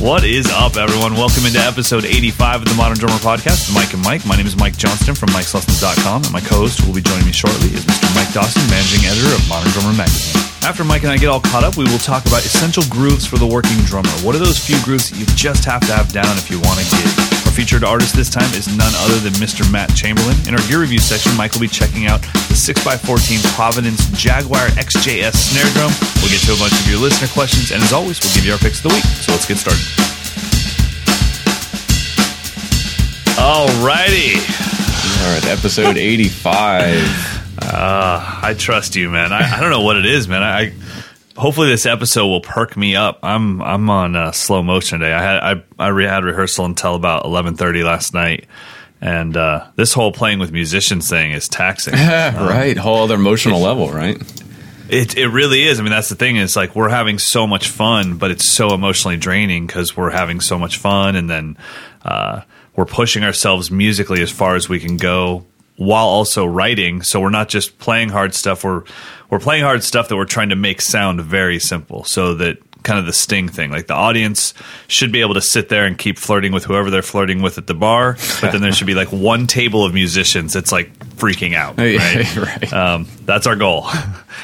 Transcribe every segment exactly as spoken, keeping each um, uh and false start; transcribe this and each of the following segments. What is up, everyone? Welcome into episode eighty-five of the Modern Drummer Podcast with Mike and Mike. My name is Mike Johnston from mikes lessons dot com, and my co-host who will be joining me shortly is Mister Mike Dawson, managing editor of Modern Drummer Magazine. After Mike and I get all caught up, we will talk about essential grooves for the working drummer. What are those few grooves that you just have to have down if you want to gig? Our featured artist this time is none other than Mister Matt Chamberlain. In our gear review section, Mike will be checking out the six by fourteen Provenance Jaguar X J S snare drum. We'll get to a bunch of your listener questions, and as always, we'll give you our picks of the week. So let's get started. Alrighty. All right, episode eighty-five. Uh, I trust you, man. I, I don't know what it is, man. I, I Hopefully this episode will perk me up. I'm I'm on uh, slow motion today. I had I, I re- had rehearsal until about eleven thirty last night, and uh, this whole playing with musicians thing is taxing. um, right, whole other emotional level, right? It it really is. I mean, that's the thing. It's like we're having so much fun, but it's so emotionally draining because we're having so much fun, and then uh, we're pushing ourselves musically as far as we can go, while also writing. So we're not just playing hard stuff. We're we're playing hard stuff that we're trying to make sound very simple. So that kind of the sting thing, like the audience should be able to sit there and keep flirting with whoever they're flirting with at the bar. But then there should be like one table of musicians that's like freaking out. Right. right. Um, that's our goal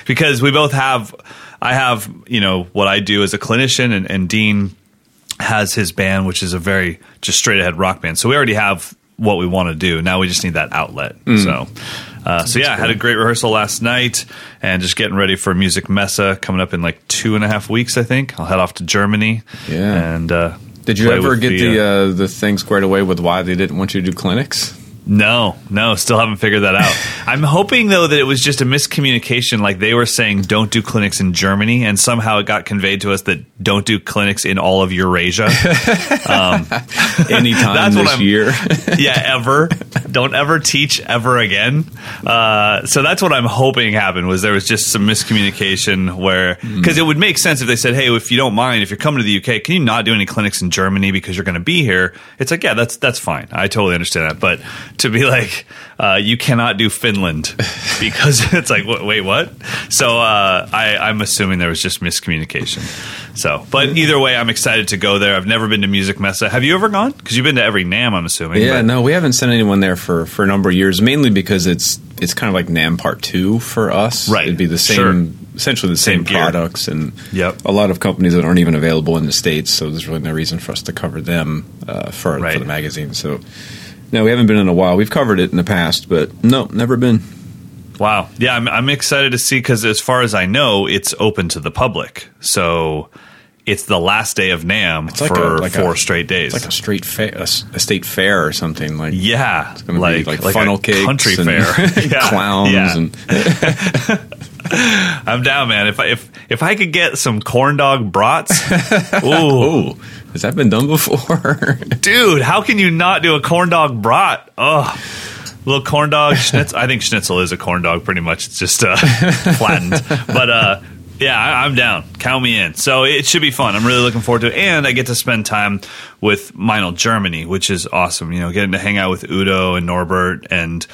because we both have, I have, you know, what I do as a clinician, and, and Dean has his band, which is a very just straight ahead rock band. So we already have what we want to do. Now we just need that outlet. Mm. So, uh, so yeah, I had a great rehearsal last night and just getting ready for Musikmesse coming up in like two and a half weeks, I think. I'll head off to Germany. Yeah. And, uh, did you ever get the, the, uh, the thing squared away with why they didn't want you to do clinics? No, no, still haven't figured that out. I'm hoping, though, that it was just a miscommunication. Like they were saying, don't do clinics in Germany, and somehow it got conveyed to us that don't do clinics in all of Eurasia. Um, Anytime this I'm, year. Yeah, ever. Don't ever teach ever again. Uh, so that's what I'm hoping happened, was there was just some miscommunication where, because it would make sense if they said, hey, if you don't mind, if you're coming to the U K, can you not do any clinics in Germany because you're going to be here? It's like, yeah, that's that's fine. I totally understand that. But to be like, uh, you cannot do Finland because it's like, wait, what? So uh, I, I'm assuming there was just miscommunication. So, but either way, I'm excited to go there. I've never been to Musikmesse. Have you ever gone? Because you've been to every NAMM, I'm assuming. Yeah, but. No, we haven't sent anyone there for, for a number of years, mainly because it's it's kind of like NAMM Part Two for us. Right, it'd be the same, sure. essentially the same, same products, and yep. a lot of companies that aren't even available in the States. So there's really no reason for us to cover them uh, for, right. for the magazine. So. No, we haven't been in a while. We've covered it in the past, but no, never been. Wow. Yeah, I'm, I'm excited to see because as far as I know, it's open to the public. So it's the last day of NAMM it's for like a, like four a, straight days. It's like a, straight fa- a, a state fair or something. Like, yeah. It's going like, to be like, like funnel cakes. Country and fair. Yeah, clowns. Yeah. And I'm down, man. If I, if, if I could get some corn dog brats, ooh. Ooh. Has that been done before? Dude, how can you not do a corn dog brat? Ugh. Little corn dog schnitzel. I think schnitzel is a corn dog pretty much. It's just uh, flattened. But uh, yeah, I- I'm down. Count me in. So it should be fun. I'm really looking forward to it. And I get to spend time with Meinl, Germany, which is awesome. You know, getting to hang out with Udo and Norbert and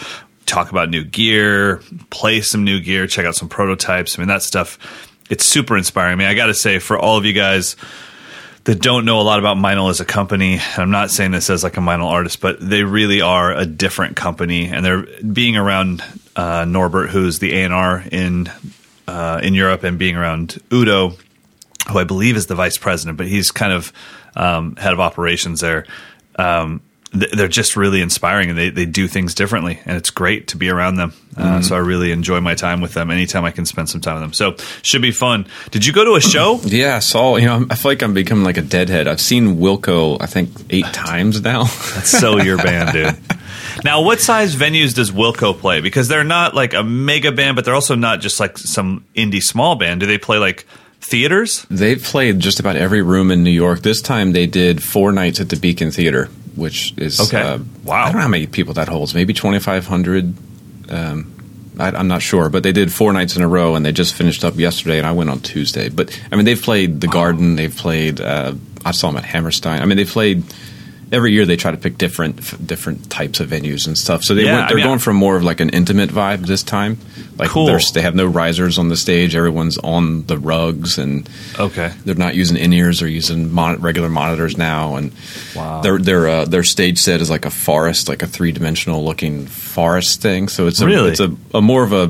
talk about new gear, play some new gear, check out some prototypes. I mean, that stuff, it's super inspiring. I mean, I got to say, for all of you guys that don't know a lot about Meinl as a company, and I'm not saying this as like a Meinl artist, but they really are a different company, and they're being around uh, Norbert, who's the A and R in uh, in Europe, and being around Udo, who I believe is the vice president, but he's kind of um, head of operations there. Um, th- they're just really inspiring, and they, they do things differently, and it's great to be around them. Uh, mm-hmm. So I really enjoy my time with them anytime I can spend some time with them. So should be fun. Did you go to a show? Yeah, I saw, you know, I feel like I'm becoming like a deadhead. I've seen Wilco, I think, eight times now. That's so your band, dude. Now, what size venues does Wilco play? Because they're not like a mega band, but they're also not just like some indie small band. Do they play like theaters? They played just about every room in New York. This time they did four nights at the Beacon Theater, which is, okay. uh, wow. I don't know how many people that holds, maybe twenty-five hundred. Um, I, I'm not sure, but they did four nights in a row, and they just finished up yesterday, and I went on Tuesday. But I mean, they've played the Garden, they've played. Uh, I saw them at Hammerstein. I mean, they played every year they try to pick different f- different types of venues and stuff. So they yeah, went, they're I mean, going for more of like an intimate vibe this time. Like cool. They have no risers on the stage. Everyone's on the rugs, and okay, they're not using in-ears. They're using mon- regular monitors now. And wow. their their uh, their stage set is like a forest, like a three dimensional looking forest thing. So it's a, really? it's a, a more of a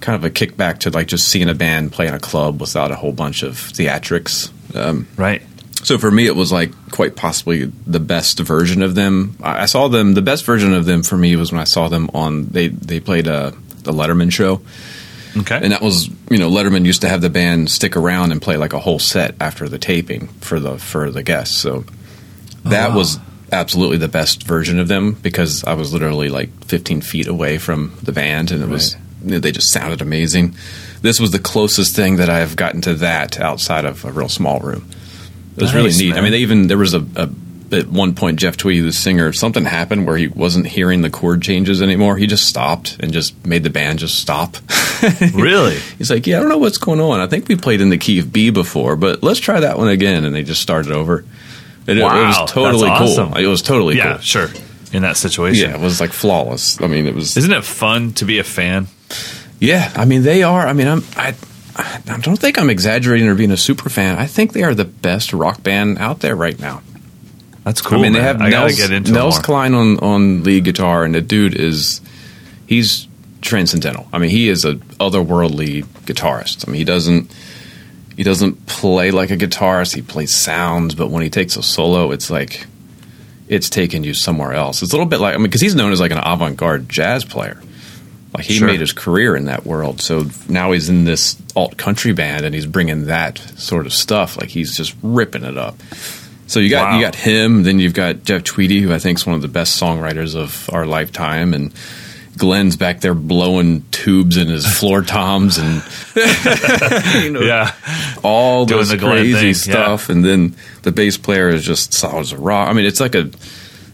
kind of a kickback to like just seeing a band play in a club without a whole bunch of theatrics. Um, right. So for me, it was like quite possibly the best version of them. I saw them. The best version of them for me was when I saw them on. They they played a, the Letterman show. Okay. And that was, you know, Letterman used to have the band stick around and play like a whole set after the taping for the for the guests. So that oh, wow. was absolutely the best version of them because I was literally like fifteen feet away from the band, and it right. was you know, they just sounded amazing. This was the closest thing that I have gotten to that outside of a real small room. It was nice, really neat. Man. I mean, they even there was a, a at one point Jeff Tweedy, the singer, something happened where he wasn't hearing the chord changes anymore. He just stopped and just made the band just stop. Really? He's like, yeah, I don't know what's going on. I think we played in the key of B before, but let's try that one again. And they just started over. It, wow, it was totally that's awesome. cool. It was totally yeah, cool. Yeah, sure. In that situation, yeah, it was like flawless. I mean, it was. Isn't it fun to be a fan? Yeah, I mean they are. I mean, I'm. I, I don't think I'm exaggerating or being a super fan. I think they are the best rock band out there right now. That's cool. I mean, man. They have I Nels, get into Nels Cline on, on lead guitar, and the dude is he's transcendental. I mean, he is an otherworldly guitarist. I mean, he doesn't he doesn't play like a guitarist. He plays sounds, but when he takes a solo, it's like it's taking you somewhere else. It's a little bit like I mean, because he's known as like an avant-garde jazz player. Like he sure. made his career in that world, so now he's in this alt country band, and he's bringing that sort of stuff. Like he's just ripping it up. So you got wow. you got him, then you've got Jeff Tweedy, who I think is one of the best songwriters of our lifetime, and Glenn's back there blowing tubes in his floor toms and you know, yeah, all this crazy stuff. Yeah. And then the bass player is just solid as a rock. I mean, it's like a,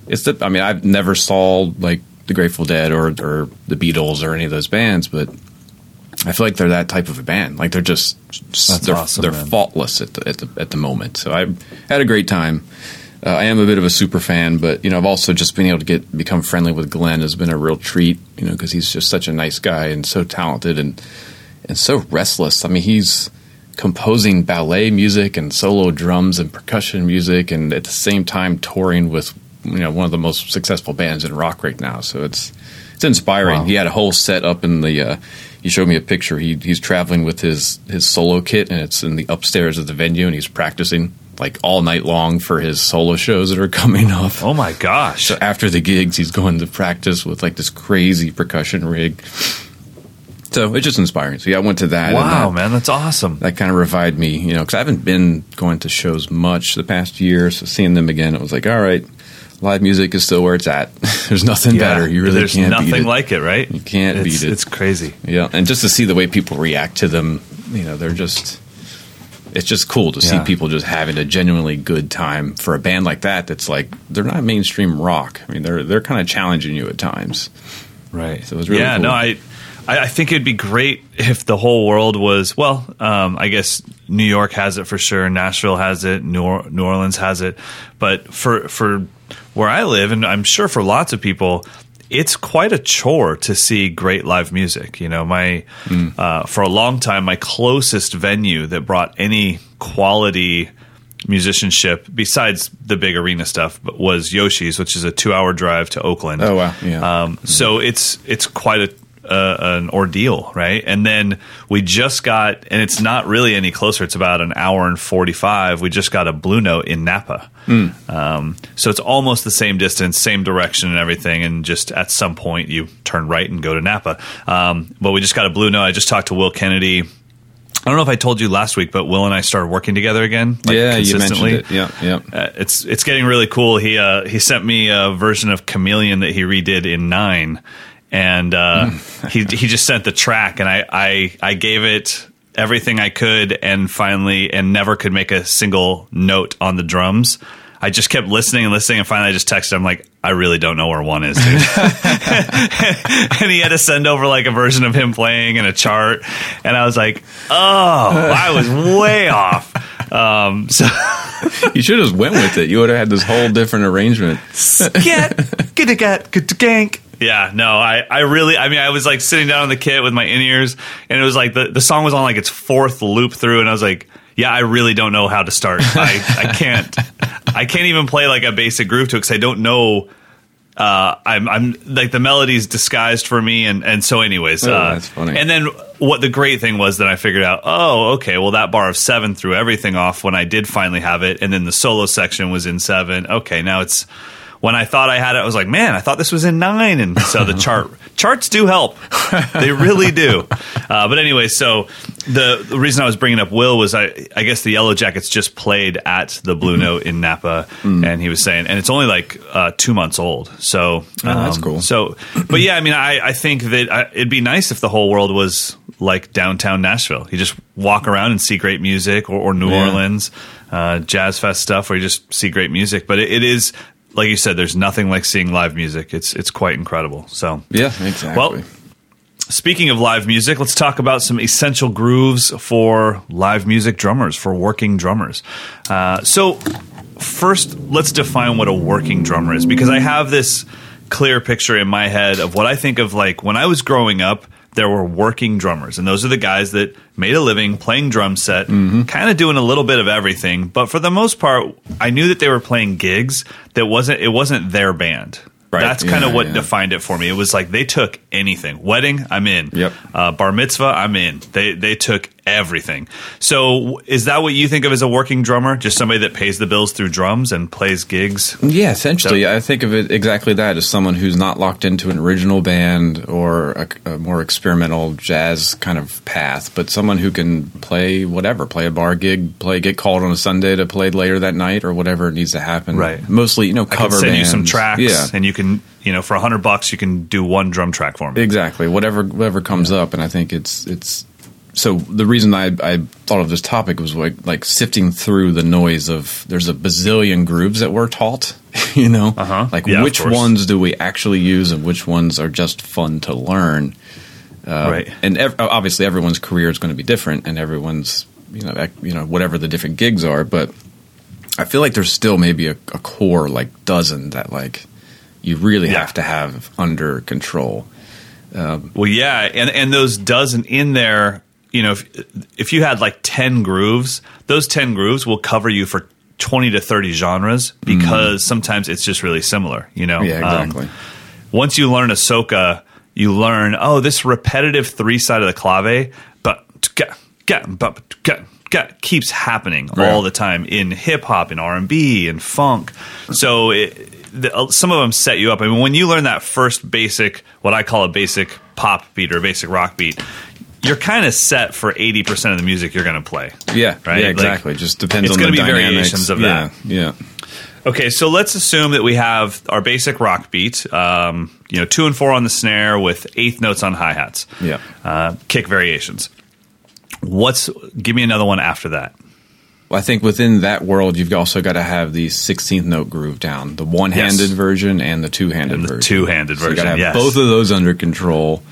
it's the. I mean, I've never saw like. The Grateful Dead or or the Beatles or any of those bands, but I feel like they're that type of a band. Like they're just That's they're awesome, they're man. faultless at the, at the at the moment. So I had a great time. Uh, I am a bit of a super fan, but you know I've also just been able to get become friendly with Glenn has been a real treat. You know because he's just such a nice guy and so talented and and so restless. I mean he's composing ballet music and solo drums and percussion music, and at the same time touring with. You know, one of the most successful bands in rock right now, so it's it's inspiring. Wow. He had a whole set up in the. Uh, he showed me a picture. He he's traveling with his his solo kit, and it's in the upstairs of the venue, and he's practicing like all night long for his solo shows that are coming up. Oh my gosh! So after the gigs, he's going to practice with like this crazy percussion rig. So it's just inspiring. So yeah, I went to that. Wow, that, man, that's awesome. That kind of revived me, you know, because I haven't been going to shows much the past year. So seeing them again, it was like, all right. Live music is still where it's at. There's nothing yeah, better. You really there's can't nothing beat it. Like it, right? You can't it's, beat it. It's crazy. Yeah, and just to see the way people react to them, you know, they're just. It's just cool to yeah. see people just having a genuinely good time for a band like that. That's like they're not mainstream rock. I mean, they're they're kind of challenging you at times, right? So it was really yeah. Cool. No, I I think it'd be great if the whole world was well. Um, I guess New York has it for sure. Nashville has it. New, or- New Orleans has it, but for for. Where I live, and I'm sure for lots of people, it's quite a chore to see great live music. You know, my mm. uh, for a long time, my closest venue that brought any quality musicianship, besides the big arena stuff, but was Yoshi's, which is a two-hour drive to Oakland. Oh wow! Yeah. Um, mm. So it's it's quite a. Uh, an ordeal, right? And then we just got, and it's not really any closer. It's about an hour and forty-five. We just got a Blue Note in Napa. Mm. Um, so it's almost the same distance, same direction and everything. And just at some point you turn right and go to Napa. Um, but we just got a Blue Note. I just talked to Will Kennedy. I don't know if I told you last week, but Will and I started working together again. Like, yeah, consistently. You mentioned it. Yeah, yeah. Uh, it's it's getting really cool. He uh, he sent me a version of Chameleon that he redid in nine. And uh, he he just sent the track, and I, I I gave it everything I could, and finally, and never could make a single note on the drums. I just kept listening and listening, and finally, I just texted him like, "I really don't know where one is, dude." And he had to send over like a version of him playing and a chart, and I was like, "Oh, I was way off." Um, so you should have just went with it. You would have had this whole different arrangement. Skat, good to get, good to gank. Yeah, no, I, I really, I mean, I was like sitting down on the kit with my in-ears, and it was like the, the song was on like its fourth loop through, and I was like, yeah, I really don't know how to start. I, I can't, I can't even play like a basic groove to it because I don't know. Uh, I'm, I'm like the melody's disguised for me, and, and so anyways. Oh, uh, that's funny. And then what the great thing was that I figured out, oh, okay, well that bar of seven threw everything off when I did finally have it, and then the solo section was in seven. Okay, now it's. When I thought I had it, I was like, man, I thought this was in nine. And so the chart charts do help. They really do. Uh, but anyway, so the, the reason I was bringing up Will was I, I guess the Yellow Jackets just played at the Blue mm-hmm. Note in Napa. Mm. And he was saying, and it's only like uh, two months old. So um, oh, that's cool. So, but yeah, I mean, I, I think that I, it'd be nice if the whole world was like downtown Nashville. You just walk around and see great music, or, or New yeah. Orleans, uh, Jazz Fest stuff where you just see great music. But it, it is... Like you said, there's nothing like seeing live music. It's it's quite incredible. So yeah, exactly. Well, speaking of live music, let's talk about some essential grooves for live music drummers, for working drummers. Uh, so first, let's define what a working drummer is, because I have this clear picture in my head of what I think of like when I was growing up. There were working drummers, and those are the guys that made a living playing drum set, mm-hmm. kind of doing a little bit of everything. But for the most part, I knew that they were playing gigs that wasn't it wasn't their band. Right. That's yeah, kind of what yeah. defined it for me. It was like they took anything. Wedding, I'm in. Yep. Uh, bar mitzvah, I'm in. They they took everything. So is that what you think of as a working drummer? Just somebody that pays the bills through drums and plays gigs? Yeah, essentially. So, I think of it exactly that, as someone who's not locked into an original band or a, a more experimental jazz kind of path, but someone who can play whatever, play a bar gig, play get called on a Sunday to play later that night or whatever needs to happen. Right. Mostly, you know, cover I can send bands. You some tracks yeah. and you can, you know, for a hundred bucks, you can do one drum track for me. Exactly. Whatever, whatever comes yeah. up. And I think it's, it's, so the reason I, I thought of this topic was like, like sifting through the noise of there's a bazillion grooves that we're taught, you know, uh-huh. like yeah, which ones do we actually use and which ones are just fun to learn. Uh, right. And ev- obviously everyone's career is going to be different and everyone's, you know, ac- you know, whatever the different gigs are. But I feel like there's still maybe a, a core like dozen that like you really yeah. have to have under control. Um, well, yeah. And, and those dozen in there. You know, if, if you had like ten grooves, those ten grooves will cover you for twenty to thirty genres because mm. sometimes it's just really similar, you know? Yeah, exactly. Um, once you learn a soca, you learn, oh, this repetitive three-side of the clave but keeps happening right. all the time in hip-hop, in R and B, in funk. So it, the, some of them set you up. I mean, when you learn that first basic, what I call a basic pop beat or basic rock beat, you're kind of set for eighty percent of the music you're going to play. Yeah, right. Yeah, exactly. Like, just depends on the dynamics. It's going to be variations of yeah, that. Yeah. Okay, so let's assume that we have our basic rock beat, um, you know, two and four on the snare with eighth notes on hi-hats. Yeah. Uh, kick variations. What's? Give me another one after that. Well, I think within that world, you've also got to have the sixteenth note groove down, the one-handed yes. version and the two-handed and the version. The two-handed version, so you got to have yes. both of those under control.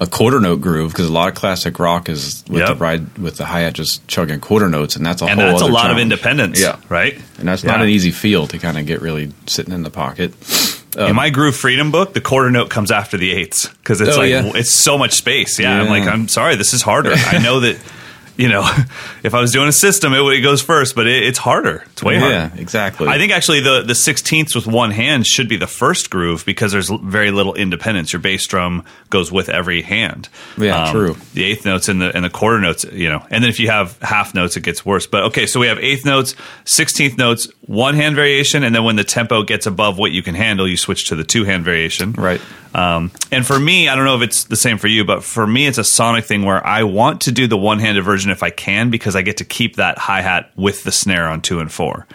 A quarter note groove, because a lot of classic rock is with yep. the ride with the hi-hat just chugging quarter notes, and that's a and whole that's other a lot challenge. Of independence, yeah, right. And that's yeah. not an easy feel to kind of get really sitting in the pocket. Um, in my Groove Freedom book, the quarter note comes after the eighths because it's oh, like yeah. it's so much space. Yeah, yeah, I'm like, I'm sorry, this is harder. I know that, you know, if I was doing a system, it, it goes first, but it, it's harder. It's way yeah, harder. Yeah, exactly. I think actually the the sixteenths with one hand should be the first groove because there's very little independence. Your bass drum goes with every hand. Yeah, um, true. The eighth notes and the and the quarter notes, you know. And then if you have half notes, it gets worse. But okay, so we have eighth notes, sixteenth notes, one hand variation, and then when the tempo gets above what you can handle, you switch to the two hand variation. Right. Um, and for me, I don't know if it's the same for you, but for me, it's a sonic thing where I want to do the one-handed version if I can because I get to keep that hi-hat with the snare on two and four.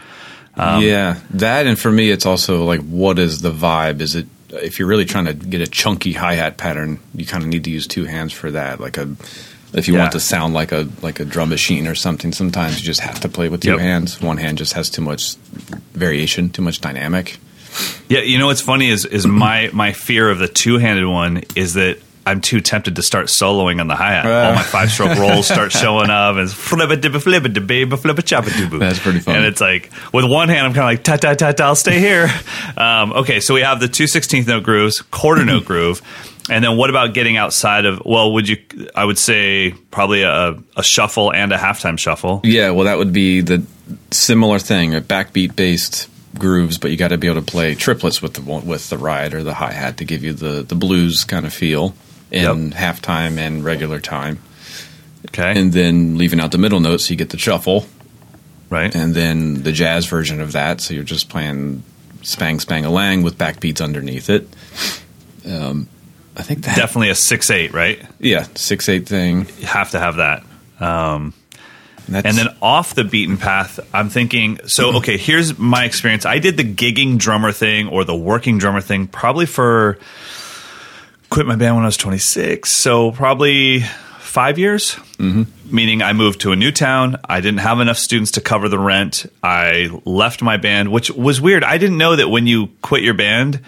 Um, yeah, that and for me, it's also like, what is the vibe? Is it if you're really trying to get a chunky hi-hat pattern, you kind of need to use two hands for that. Like a if you yeah. want to sound like a like a drum machine or something, sometimes you just have to play with two yep. hands. One hand just has too much variation, too much dynamic. Yeah, you know what's funny is is my, my fear of the two-handed one is that I'm too tempted to start soloing on the hi-hat. Uh. All my five-stroke rolls start showing up. And it's flip-a-dibba-flip-a-dibba-flip-a-choppa-doo-boo. That's pretty funny. And it's like, with one hand, I'm kind of like, ta-ta-ta-ta, I'll stay here. Um, okay, so we have the two sixteenth note grooves, quarter note groove. And then what about getting outside of, well, would you, I would say probably a, a shuffle and a halftime shuffle. Yeah, well, that would be the similar thing, a backbeat-based grooves, but you got to be able to play triplets with the with the ride or the hi-hat to give you the, the blues kind of feel in yep. halftime and regular time. Okay. And then leaving out the middle notes, so you get the shuffle. Right. And then the jazz version of that, so you're just playing spang, spang, a lang with backbeats underneath it. Um I think that definitely a six eight, right? Yeah, six eight thing. You have to have that. Um, and, and then off the beaten path, I'm thinking. So okay, here's my experience. I did the gigging drummer thing or the working drummer thing probably for quit my band when I was twenty-six. So probably five years. Mm-hmm. Meaning I moved to a new town. I didn't have enough students to cover the rent. I left my band, which was weird. I didn't know that when you quit your band,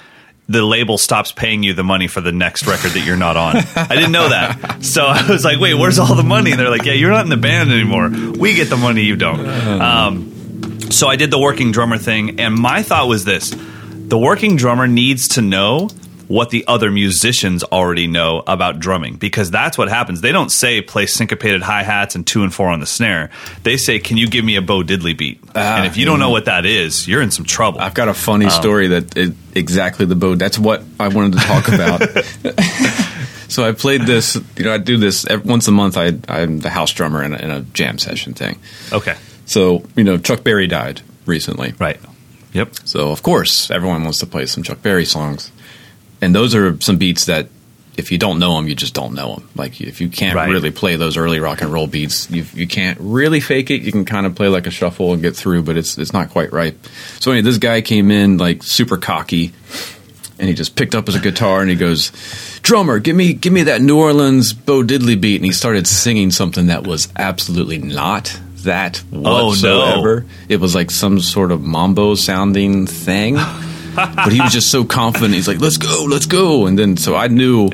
the label stops paying you the money for the next record that you're not on. I didn't know that. So I was like, wait, where's all the money? And they're like, yeah, you're not in the band anymore. We get the money, you don't. Um, so I did the working drummer thing, and my thought was this. The working drummer needs to know what the other musicians already know about drumming, because that's what happens. They don't say play syncopated hi-hats and two and four on the snare. They say, can you give me a Bo Diddley beat? Ah, and if you yeah. don't know what that is, you're in some trouble. I've got a funny um, story that it, exactly the Bo. That's what I wanted to talk about. So I played this, you know, I do this every, once a month. I, I'm the house drummer in a, in a jam session thing. Okay. So, you know, Chuck Berry died recently. Right. Yep. So, of course, everyone wants to play some Chuck Berry songs. And those are some beats that, if you don't know them, you just don't know them. Like, if you can't right. really play those early rock and roll beats, you you can't really fake it. You can kind of play like a shuffle and get through, but it's it's not quite right. So anyway, this guy came in, like, super cocky, and he just picked up his guitar, and he goes, drummer, give me give me that New Orleans Bo Diddley beat. And he started singing something that was absolutely not that whatsoever. Oh, no. It was like some sort of mambo-sounding thing. But he was just so confident. He's like, let's go, let's go. And then so I knew,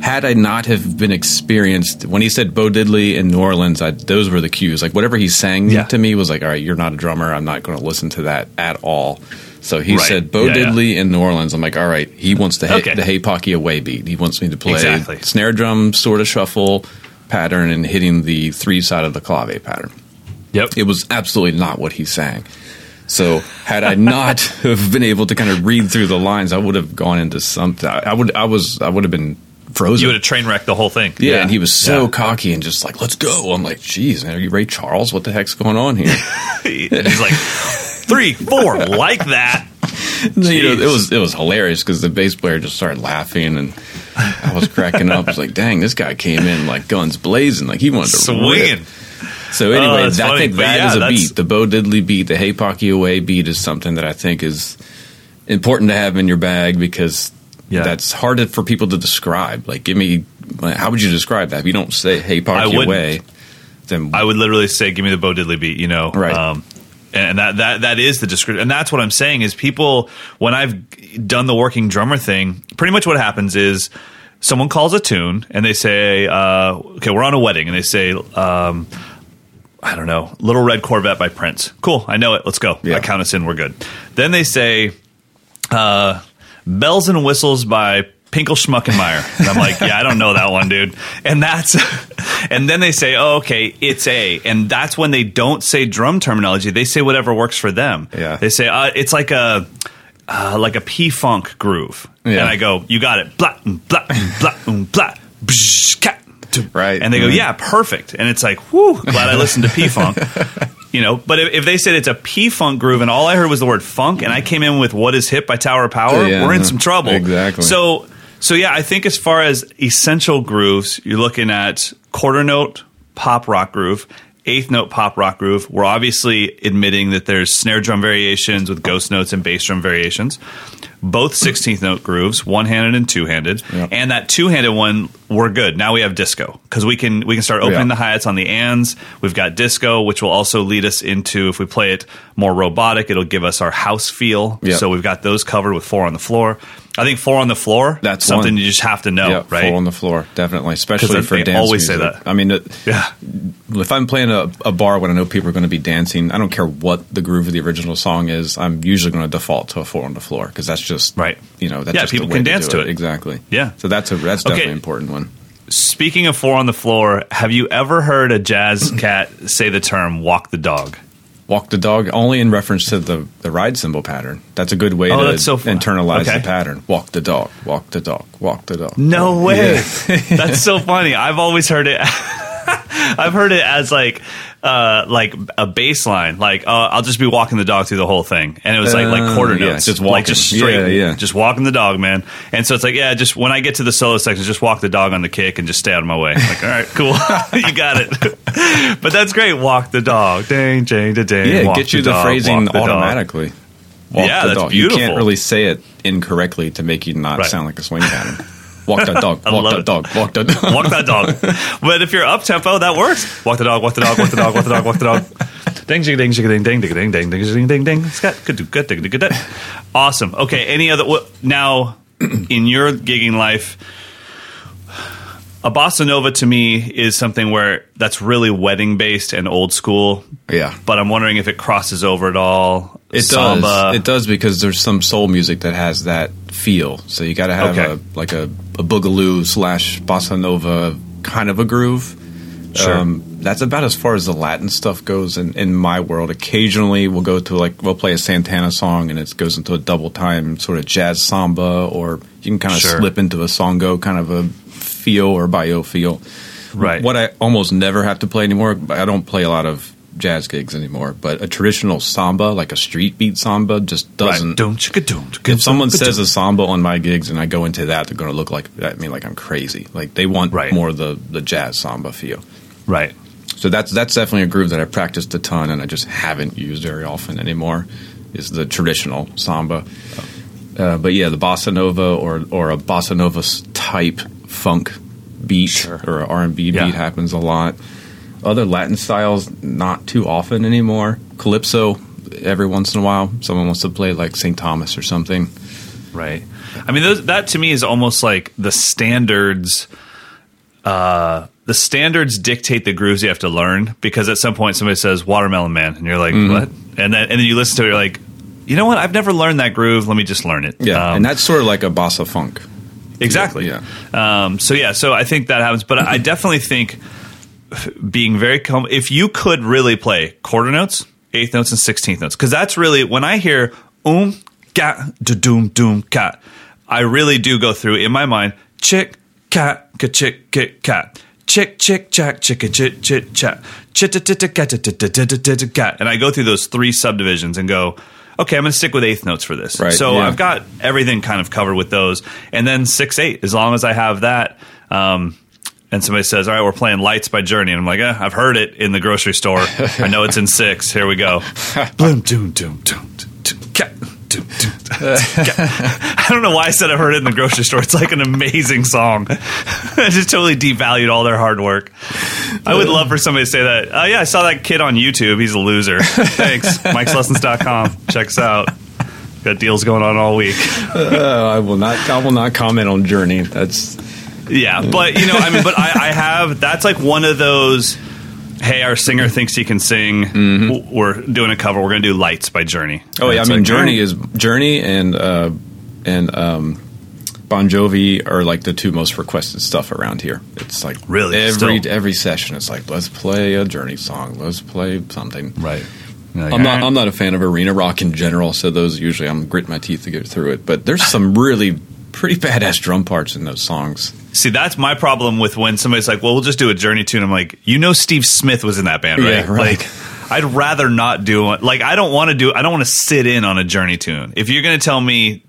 had I not have been experienced, when he said Bo Diddley in New Orleans, I, those were the cues. Like whatever he sang yeah. to me was like, all right, you're not a drummer. I'm not going to listen to that at all. So he right. said Bo yeah, Diddley yeah. in New Orleans. I'm like, all right, he wants the, okay. the Hey Pocky Away beat. He wants me to play exactly. snare drum sort of shuffle pattern and hitting the three side of the clave pattern. Yep. It was absolutely not what he sang. So had I not have been able to kind of read through the lines, I would have gone into something. I would, I was, I would have been frozen. You would have train wrecked the whole thing. Yeah, yeah. And he was so yeah. cocky and just like, let's go. I'm like, geez, man, are you Ray Charles? What the heck's going on here? He's like, three, four, like that. You know, it was it was hilarious because the bass player just started laughing and I was cracking up. I was like, dang, this guy came in like guns blazing, like he wanted to swing. So anyway, oh, I funny. think but that yeah, is a that's... beat. The Bo Diddley beat, the Hey Pocky Away beat is something that I think is important to have in your bag because yeah. that's hard for people to describe. Like, give me – how would you describe that? If you don't say Hey Pocky Away, then – I would literally say give me the Bo Diddley beat, you know. Right. Um, and that, that that is the description. And that's what I'm saying is people – when I've done the working drummer thing, pretty much what happens is someone calls a tune and they say uh, – okay, we're on a wedding. And they say um, – I don't know, Little Red Corvette by Prince. Cool, I know it. Let's go. Yeah. I count us in. We're good. Then they say uh, Bells and Whistles by Pinkel Schmuckenmeyer. And I'm like, yeah, I don't know that one, dude. And that's, and then they say, oh, okay, it's a, and that's when they don't say drum terminology. They say whatever works for them. Yeah. They say uh, it's like a uh, like a P-Funk groove. Yeah. And I go, you got it. Blah, blah, blah, blah, bsh, cat. Right. And they go, yeah, perfect. And it's like, whoo, glad I listened to P-Funk. You know, but if, if they said it's a P-Funk groove and all I heard was the word funk and I came in with What Is Hip by Tower of Power, yeah, we're in some trouble. Exactly. So, so yeah, I think as far as essential grooves, you're looking at quarter note pop rock groove, eighth note pop rock groove. We're obviously admitting that there's snare drum variations with ghost notes and bass drum variations. both sixteenth note grooves, one-handed and two-handed, yep. and that two-handed one, we're good. Now we have disco, because we can we can start opening yep. the hi-hats on the ands. We've got disco, which will also lead us into, if we play it more robotic, it'll give us our house feel. Yep. So we've got those covered with four on the floor. I think four on the floor, that's something one. You just have to know, yep, right? Four on the floor, definitely, especially for they dance always music. Say that. I mean, it, yeah. if I'm playing a, a bar when I know people are going to be dancing, I don't care what the groove of the original song is, I'm usually going to default to a four on the floor, because that's just, right. you know, that's yeah, just people the way can to dance to it. it. Exactly. Yeah. So that's a that's okay. definitely an important one. Speaking of four on the floor, have you ever heard a jazz cat say the term walk the dog? Walk the dog, only in reference to the, the ride cymbal pattern. That's a good way oh, to so internalize okay. the pattern. Walk the dog, walk the dog, walk the dog. No way. Yeah. That's so funny. I've always heard it. I've heard it as like uh, like a bass line. Like, uh, I'll just be walking the dog through the whole thing. And it was like, uh, like quarter notes. Yeah, just walking. Like just straight. Yeah, yeah. Just walking the dog, man. And so it's like, yeah, just when I get to the solo section, just walk the dog on the kick and just stay out of my way. Like, all right, cool. You got it. But that's great. Walk the dog. Dang, dang, da, dang. Yeah, it gets you the, dog, the phrasing the automatically. Walk yeah, the that's dog. Beautiful. You can't really say it incorrectly to make you not right. sound like a swing pattern. Walk that dog, walk that dog, walk that dog, walk that dog. But if you're up tempo, that works. Walk the dog, walk the dog, walk the dog, walk the dog, walk the dog. Ding, ding, ding, ding, ding, ding, ding, ding, ding, ding, ding. Scott, good, good, good, good. Awesome. Okay. Any other? Now, in your gigging life, a bossa nova to me is something where that's really wedding based and old school. Yeah. But I'm wondering if it crosses over at all. It Samba. does. It does, because there's some soul music that has that feel. So you got to have okay. a, like a, a boogaloo slash bossa nova kind of a groove. Sure. Um, that's about as far as the Latin stuff goes in, in my world. Occasionally we'll go to like we'll play a Santana song and it goes into a double time sort of jazz samba, or you can kind of sure. slip into a songo kind of a feel or bio feel. Right. What I almost never have to play anymore. I don't play a lot of jazz gigs anymore, but a traditional samba, like a street beat samba, just doesn't right. If someone says a samba on my gigs and I go into that, they're going to look like I mean like I'm crazy. Like they want right. more the the jazz samba feel. Right. So that's that's definitely a groove that I practiced a ton and I just haven't used very often anymore, is the traditional samba. Uh, but yeah, the bossa nova or or a bossa nova type funk beat sure. or R and B yeah. beat happens a lot. Other Latin styles, not too often anymore. Calypso, every once in a while, someone wants to play like Saint Thomas or something. Right. I mean, those, that to me is almost like the standards. Uh, the standards dictate the grooves you have to learn, because at some point somebody says Watermelon Man, and you're like, mm-hmm. what? And then and then you listen to it, you're like, you know what? I've never learned that groove. Let me just learn it. Yeah, um, and that's sort of like a bossa funk. Exactly. Yeah. Um, so yeah, so I think that happens, but I definitely think. Being very calm, if you could really play quarter notes, eighth notes, and sixteenth notes, because that's really when I hear um ga da doom doom cat, I really do go through in my mind chick cat ka chick kit cat chick chick chack chicka chit chit chat chit chit cat, and I go through those three subdivisions and go, okay, I'm going to stick with eighth notes for this. Right, so yeah. I've got everything kind of covered with those, and then six eight as long as I have that. Um, And somebody says, all right, we're playing Lights by Journey. And I'm like, eh, I've heard it in the grocery store. I know it's in six. Here we go. I don't know why I said I heard it in the grocery store. It's like an amazing song. I just totally devalued all their hard work. I would love for somebody to say that. Oh, uh, yeah, I saw that kid on YouTube. He's a loser. Thanks. Mike's Lessons dot com. Check us out. Got deals going on all week. uh, I will not. I will not comment on Journey. That's... Yeah, but you know, I mean, but I, I have that's like one of those. Hey, our singer thinks he can sing. Mm-hmm. We're doing a cover. We're going to do Lights by Journey. Oh yeah, I mean, like, Journey is Journey and uh, and um, Bon Jovi are like the two most requested stuff around here. It's like really every still? every session. It's like, let's play a Journey song. Let's play something. Right. Like, I'm not. I'm not a fan of arena rock in general. So those usually I'm gritting my teeth to get through it. But there's some really pretty badass drum parts in those songs. See, that's my problem with when somebody's like, well, we'll just do a Journey tune. I'm like, you know, Steve Smith was in that band, right? Yeah, right. Like, I'd rather not do one. Like, I don't want to do, I don't want to sit in on a Journey tune. If you're going to tell me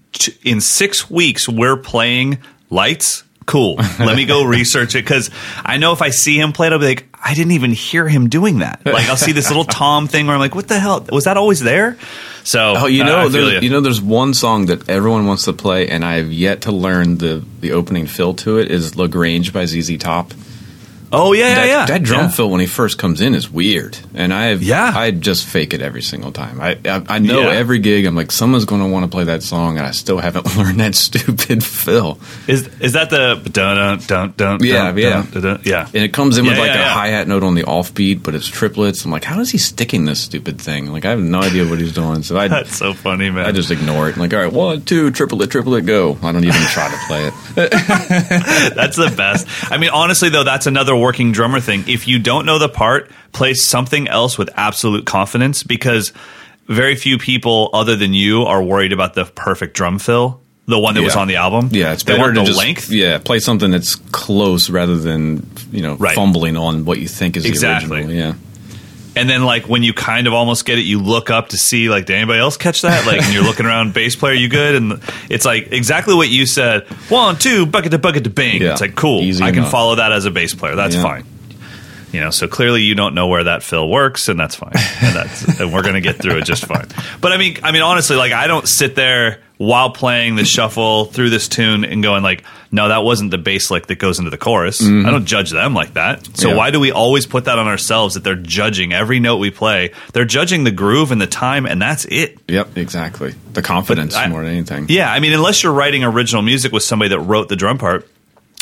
in six weeks we're playing Lights, cool. Let me go research it, because I know if I see him play it, I'll be like, I didn't even hear him doing that. Like, I'll see this little tom thing where I'm like, what the hell? Was that always there? So oh, you know, uh, there, you. you know, there's one song that everyone wants to play, and I have yet to learn the the opening fill to it is LaGrange by Z Z Top. Oh yeah, that, yeah, yeah. That drum yeah. fill when he first comes in is weird, and I yeah. I just fake it every single time. I I, I know yeah. every gig I'm like, someone's going to want to play that song, and I still haven't learned that stupid fill. Is is that the dun dun dun yeah dun, yeah dun, dun, yeah? And it comes in yeah, with like yeah, a yeah. hi hat note on the off beat, but it's triplets. I'm like, how is he sticking this stupid thing? Like I have no idea what he's doing. So I that's so funny, man. I just ignore it. I'm like, all right, one, two, triplet, triplet, go. I don't even try to play it. That's the best. I mean, honestly though, that's another working drummer thing. If you don't know the part, play something else with absolute confidence, because very few people other than you are worried about the perfect drum fill, the one that yeah. was on the album. Yeah, it's they better to the just, length. Yeah, play something that's close rather than, you know, right. fumbling on what you think is exactly. the original. Yeah. And then, like, when you kind of almost get it, you look up to see, like, did anybody else catch that? Like, and you're looking around, bass player, you good? And it's like exactly what you said. One, two, bucket to bucket to bang. Yeah. It's like, cool. Easy I enough. Can follow that as a bass player. That's yeah. fine. You know, so clearly you don't know where that fill works, and that's fine. And, that's, and we're going to get through it just fine. But I mean, I mean, honestly, like, I don't sit there while playing the shuffle through this tune and going like, no, that wasn't the bass lick that goes into the chorus. Mm-hmm. I don't judge them like that. So yeah. why do we always put that on ourselves that they're judging every note we play? They're judging the groove and the time, and that's it. Yep, exactly. The confidence I, more than anything. Yeah, I mean, unless you're writing original music with somebody that wrote the drum part,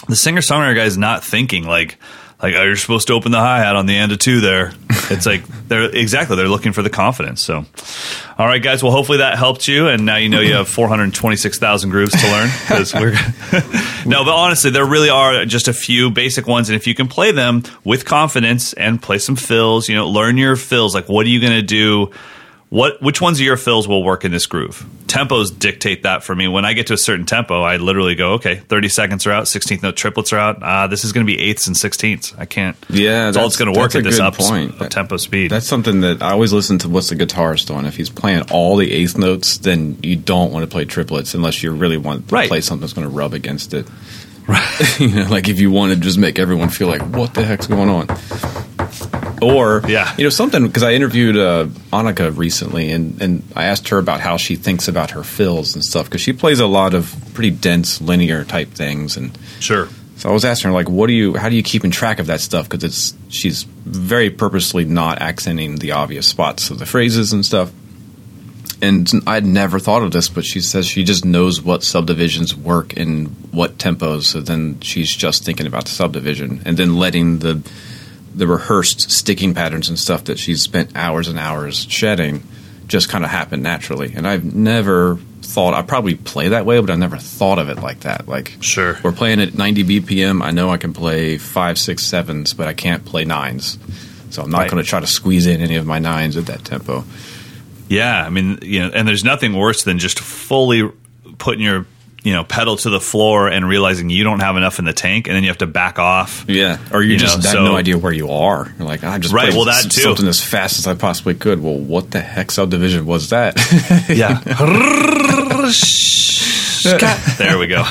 the singer-songwriter guy is not thinking like, like, oh, you're supposed to open the hi-hat on the end of two there. It's like, they're exactly, they're looking for the confidence. So, all right, guys, well, hopefully that helped you, and now you know you have four hundred twenty-six thousand grooves to learn. Because we're No, but honestly, there really are just a few basic ones, and if you can play them with confidence and play some fills, you know, learn your fills. Like, what are you going to do? What, which ones of your fills will work in this groove? Tempos dictate that for me. When I get to a certain tempo, I literally go, okay, thirty seconds are out, sixteenth note triplets are out. Uh, this is going to be eighths and sixteenths. I can't. Yeah, that's all it's going to work at this up, up tempo speed. That's something that I always listen to. What's the guitarist doing? If he's playing all the eighth notes, then you don't want to play triplets unless you really want to right. play something that's going to rub against it. Right. You know, like if you want to just make everyone feel like, what the heck's going on? Or, yeah. you know, something, because I interviewed uh, Annika recently, and, and I asked her about how she thinks about her fills and stuff, because she plays a lot of pretty dense, linear type things. And sure. So I was asking her, like, what do you, how do you keep in track of that stuff? Because it's, she's very purposely not accenting the obvious spots of the phrases and stuff. And I'd never thought of this, but she says she just knows what subdivisions work in what tempos, so then she's just thinking about the subdivision and then letting the the rehearsed sticking patterns and stuff that she's spent hours and hours shedding just kind of happen naturally. And I've never thought – I probably play that way, but I've never thought of it like that. Like sure. we're playing at ninety B P M. I know I can play five, six, sevens, but I can't play nines. So I'm not right. going to try to squeeze in any of my nines at that tempo. Yeah, I mean, you know, and there's nothing worse than just fully putting your, you know, pedal to the floor and realizing you don't have enough in the tank, and then you have to back off. Yeah, or you, you just know, have so, no idea where you are. You're like, I just right, well, that too. Something as fast as I possibly could. Well, what the heck subdivision was that? yeah. There we go.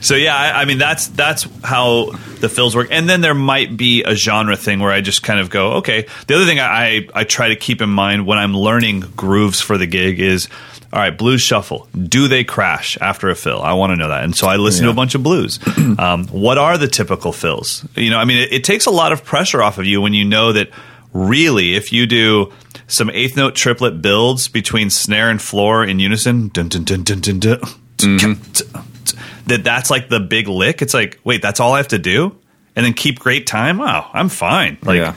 So yeah, I, I mean that's that's how the fills work, and then there might be a genre thing where I just kind of go, okay. The other thing I, I try to keep in mind when I'm learning grooves for the gig is, all right, blues shuffle. Do they crash after a fill? I want to know that, and so I listen yeah. to a bunch of blues. Um, what are the typical fills? You know, I mean, it, it takes a lot of pressure off of you when you know that. Really, if you do some eighth note triplet builds between snare and floor in unison, dun, dun, dun, dun, dun, dun, mm-hmm. that that's like the big lick. It's like, wait, that's all I have to do, and then keep great time. Wow, I'm fine. Like, yeah.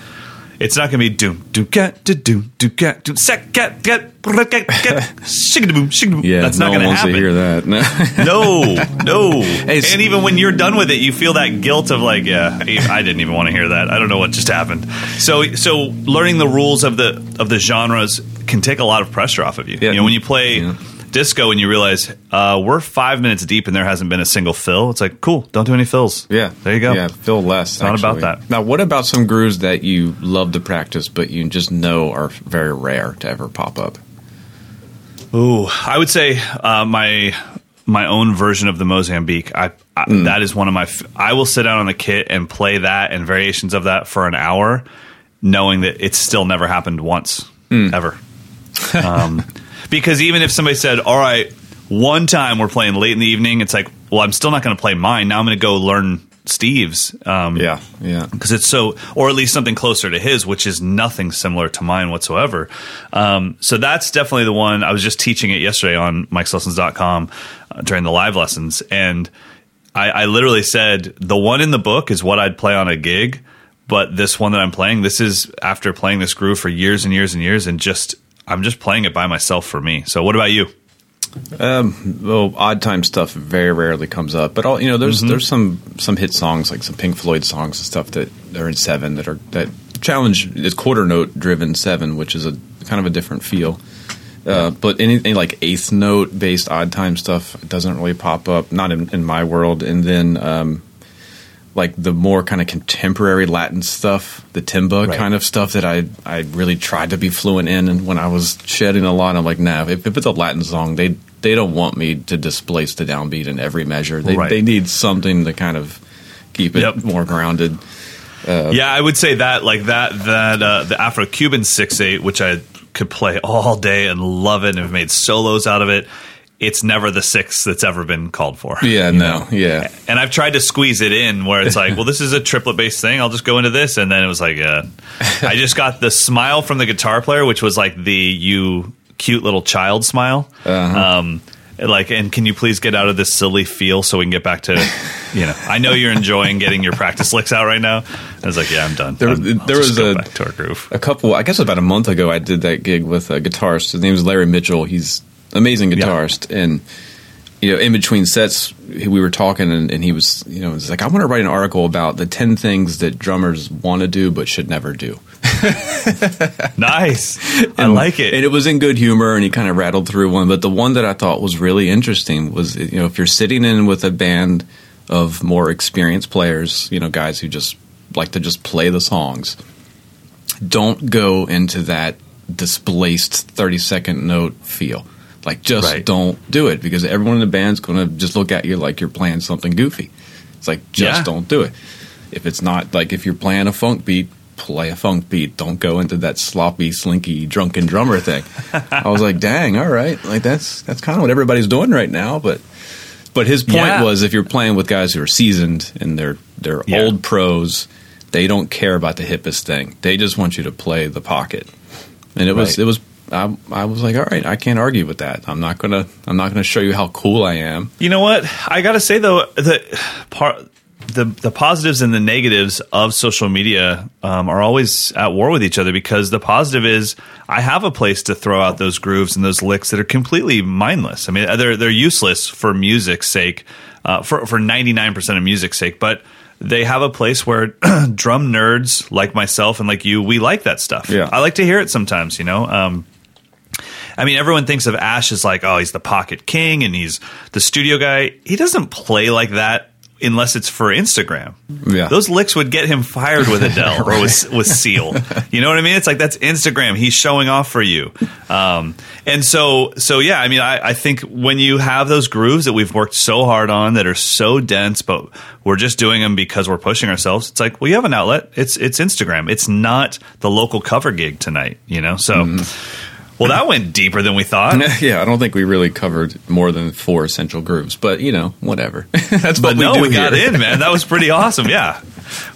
it's not going to be doom do get do do do get do sec get get get get shake boom shake boom. Yeah, that's not going to happen. No one wants to hear that. No, no. Hey, and so- even when you're done with it, you feel that guilt of like, yeah, I didn't even want to hear that. I don't know what just happened. So, so learning the rules of the of the genres can take a lot of pressure off of you. Yeah. You know, when you play. Yeah. Disco and you realize uh, we're five minutes deep and there hasn't been a single fill. It's like, cool, don't do any fills. Yeah. There you go. Yeah, fill less. It's not about that. Now, what about some grooves that you love to practice but you just know are very rare to ever pop up? Ooh, I would say uh, my my own version of the Mozambique. I, I mm. That is one of my – I will sit down on the kit and play that and variations of that for an hour knowing that it's still never happened once, mm. ever. Um Because even if somebody said, all right, one time we're playing late in the evening, it's like, well, I'm still not going to play mine. Now I'm going to go learn Steve's. Um, yeah, yeah. Because it's so, or at least something closer to his, which is nothing similar to mine whatsoever. Um, so that's definitely the one. I was just teaching it yesterday on mikes lessons dot com uh, during the live lessons. And I, I literally said, the one in the book is what I'd play on a gig. But this one that I'm playing, this is after playing this groove for years and years and years. And just, I'm just playing it by myself for me. So what about you? Um, well, odd time stuff very rarely comes up, but all, you know, there's, mm-hmm. there's some, some hit songs, like some Pink Floyd songs and stuff that are in seven that are, that challenge is quarter note driven seven, which is a kind of a different feel. Uh, but anything like eighth note based odd time stuff doesn't really pop up, not in, in my world. And then, um, like the more kind of contemporary Latin stuff, the timba right. kind of stuff that I, I really tried to be fluent in. And when I was shedding a lot, I'm like, nah, if, if it's a Latin song, they they don't want me to displace the downbeat in every measure. They right. they need something to kind of keep it yep. more grounded. Uh, yeah, I would say that, like that, that uh, the Afro-Cuban six eight, which I could play all day and love it and have made solos out of it. It's never the sixth that's ever been called for. Yeah, no, know? yeah. And I've tried to squeeze it in where it's like, well, this is a triplet-based thing. I'll just go into this. And then it was like, uh, I just got the smile from the guitar player, which was like the you cute little child smile. Uh-huh. Um, like, and can you please get out of this silly feel so we can get back to, you know, I know you're enjoying getting your practice licks out right now. I was like, yeah, I'm done. There, I'm, there was a, back to our groove. a couple, I guess about a month ago, I did that gig with a guitarist. His name is Larry Mitchell. He's amazing guitarist, yeah. and you know, in between sets, we were talking, and, and he was, you know, was like, I want to write an article about the ten things that drummers want to do but should never do. Nice, and, I like it. And it was in good humor, and he kind of rattled through one, but the one that I thought was really interesting was, you know, if you're sitting in with a band of more experienced players, you know, guys who just like to just play the songs, don't go into that displaced thirty-second note feel. Like, just right. don't do it, because everyone in the band's going to just look at you like you're playing something goofy. It's like, just yeah. don't do it. If it's not, like, if you're playing a funk beat, play a funk beat. Don't go into that sloppy, slinky, drunken drummer thing. I was like, dang, all right. Like, that's that's kind of what everybody's doing right now. But but his point yeah. was, if you're playing with guys who are seasoned and they're, they're yeah. old pros, they don't care about the hippest thing. They just want you to play the pocket. And it right. was it was I, I was like, all right, I can't argue with that. I'm not gonna, I'm not gonna show you how cool I am. You know what? I gotta say though, the part, the the positives and the negatives of social media um, are always at war with each other, because the positive is I have a place to throw out those grooves and those licks that are completely mindless. I mean, they're they're useless for music's sake, uh, for for ninety-nine percent of music's sake, but they have a place where drum nerds like myself and like you, we like that stuff. Yeah. I like to hear it sometimes, you know. Um, I mean, everyone thinks of Ash as like, oh, he's the pocket king and he's the studio guy. He doesn't play like that unless it's for Instagram. Yeah. Those licks would get him fired with Adele right. or with, with Seal. You know what I mean? It's like, that's Instagram. He's showing off for you. Um, and so, so yeah, I mean, I, I think when you have those grooves that we've worked so hard on that are so dense, but we're just doing them because we're pushing ourselves, it's like, well, you have an outlet. It's, it's Instagram. It's not the local cover gig tonight, you know? So... Mm. Well, that went deeper than we thought. Yeah, I don't think we really covered more than four essential grooves, but, you know, whatever. That's but what no, we, do we got here. in, man. That was pretty awesome, yeah.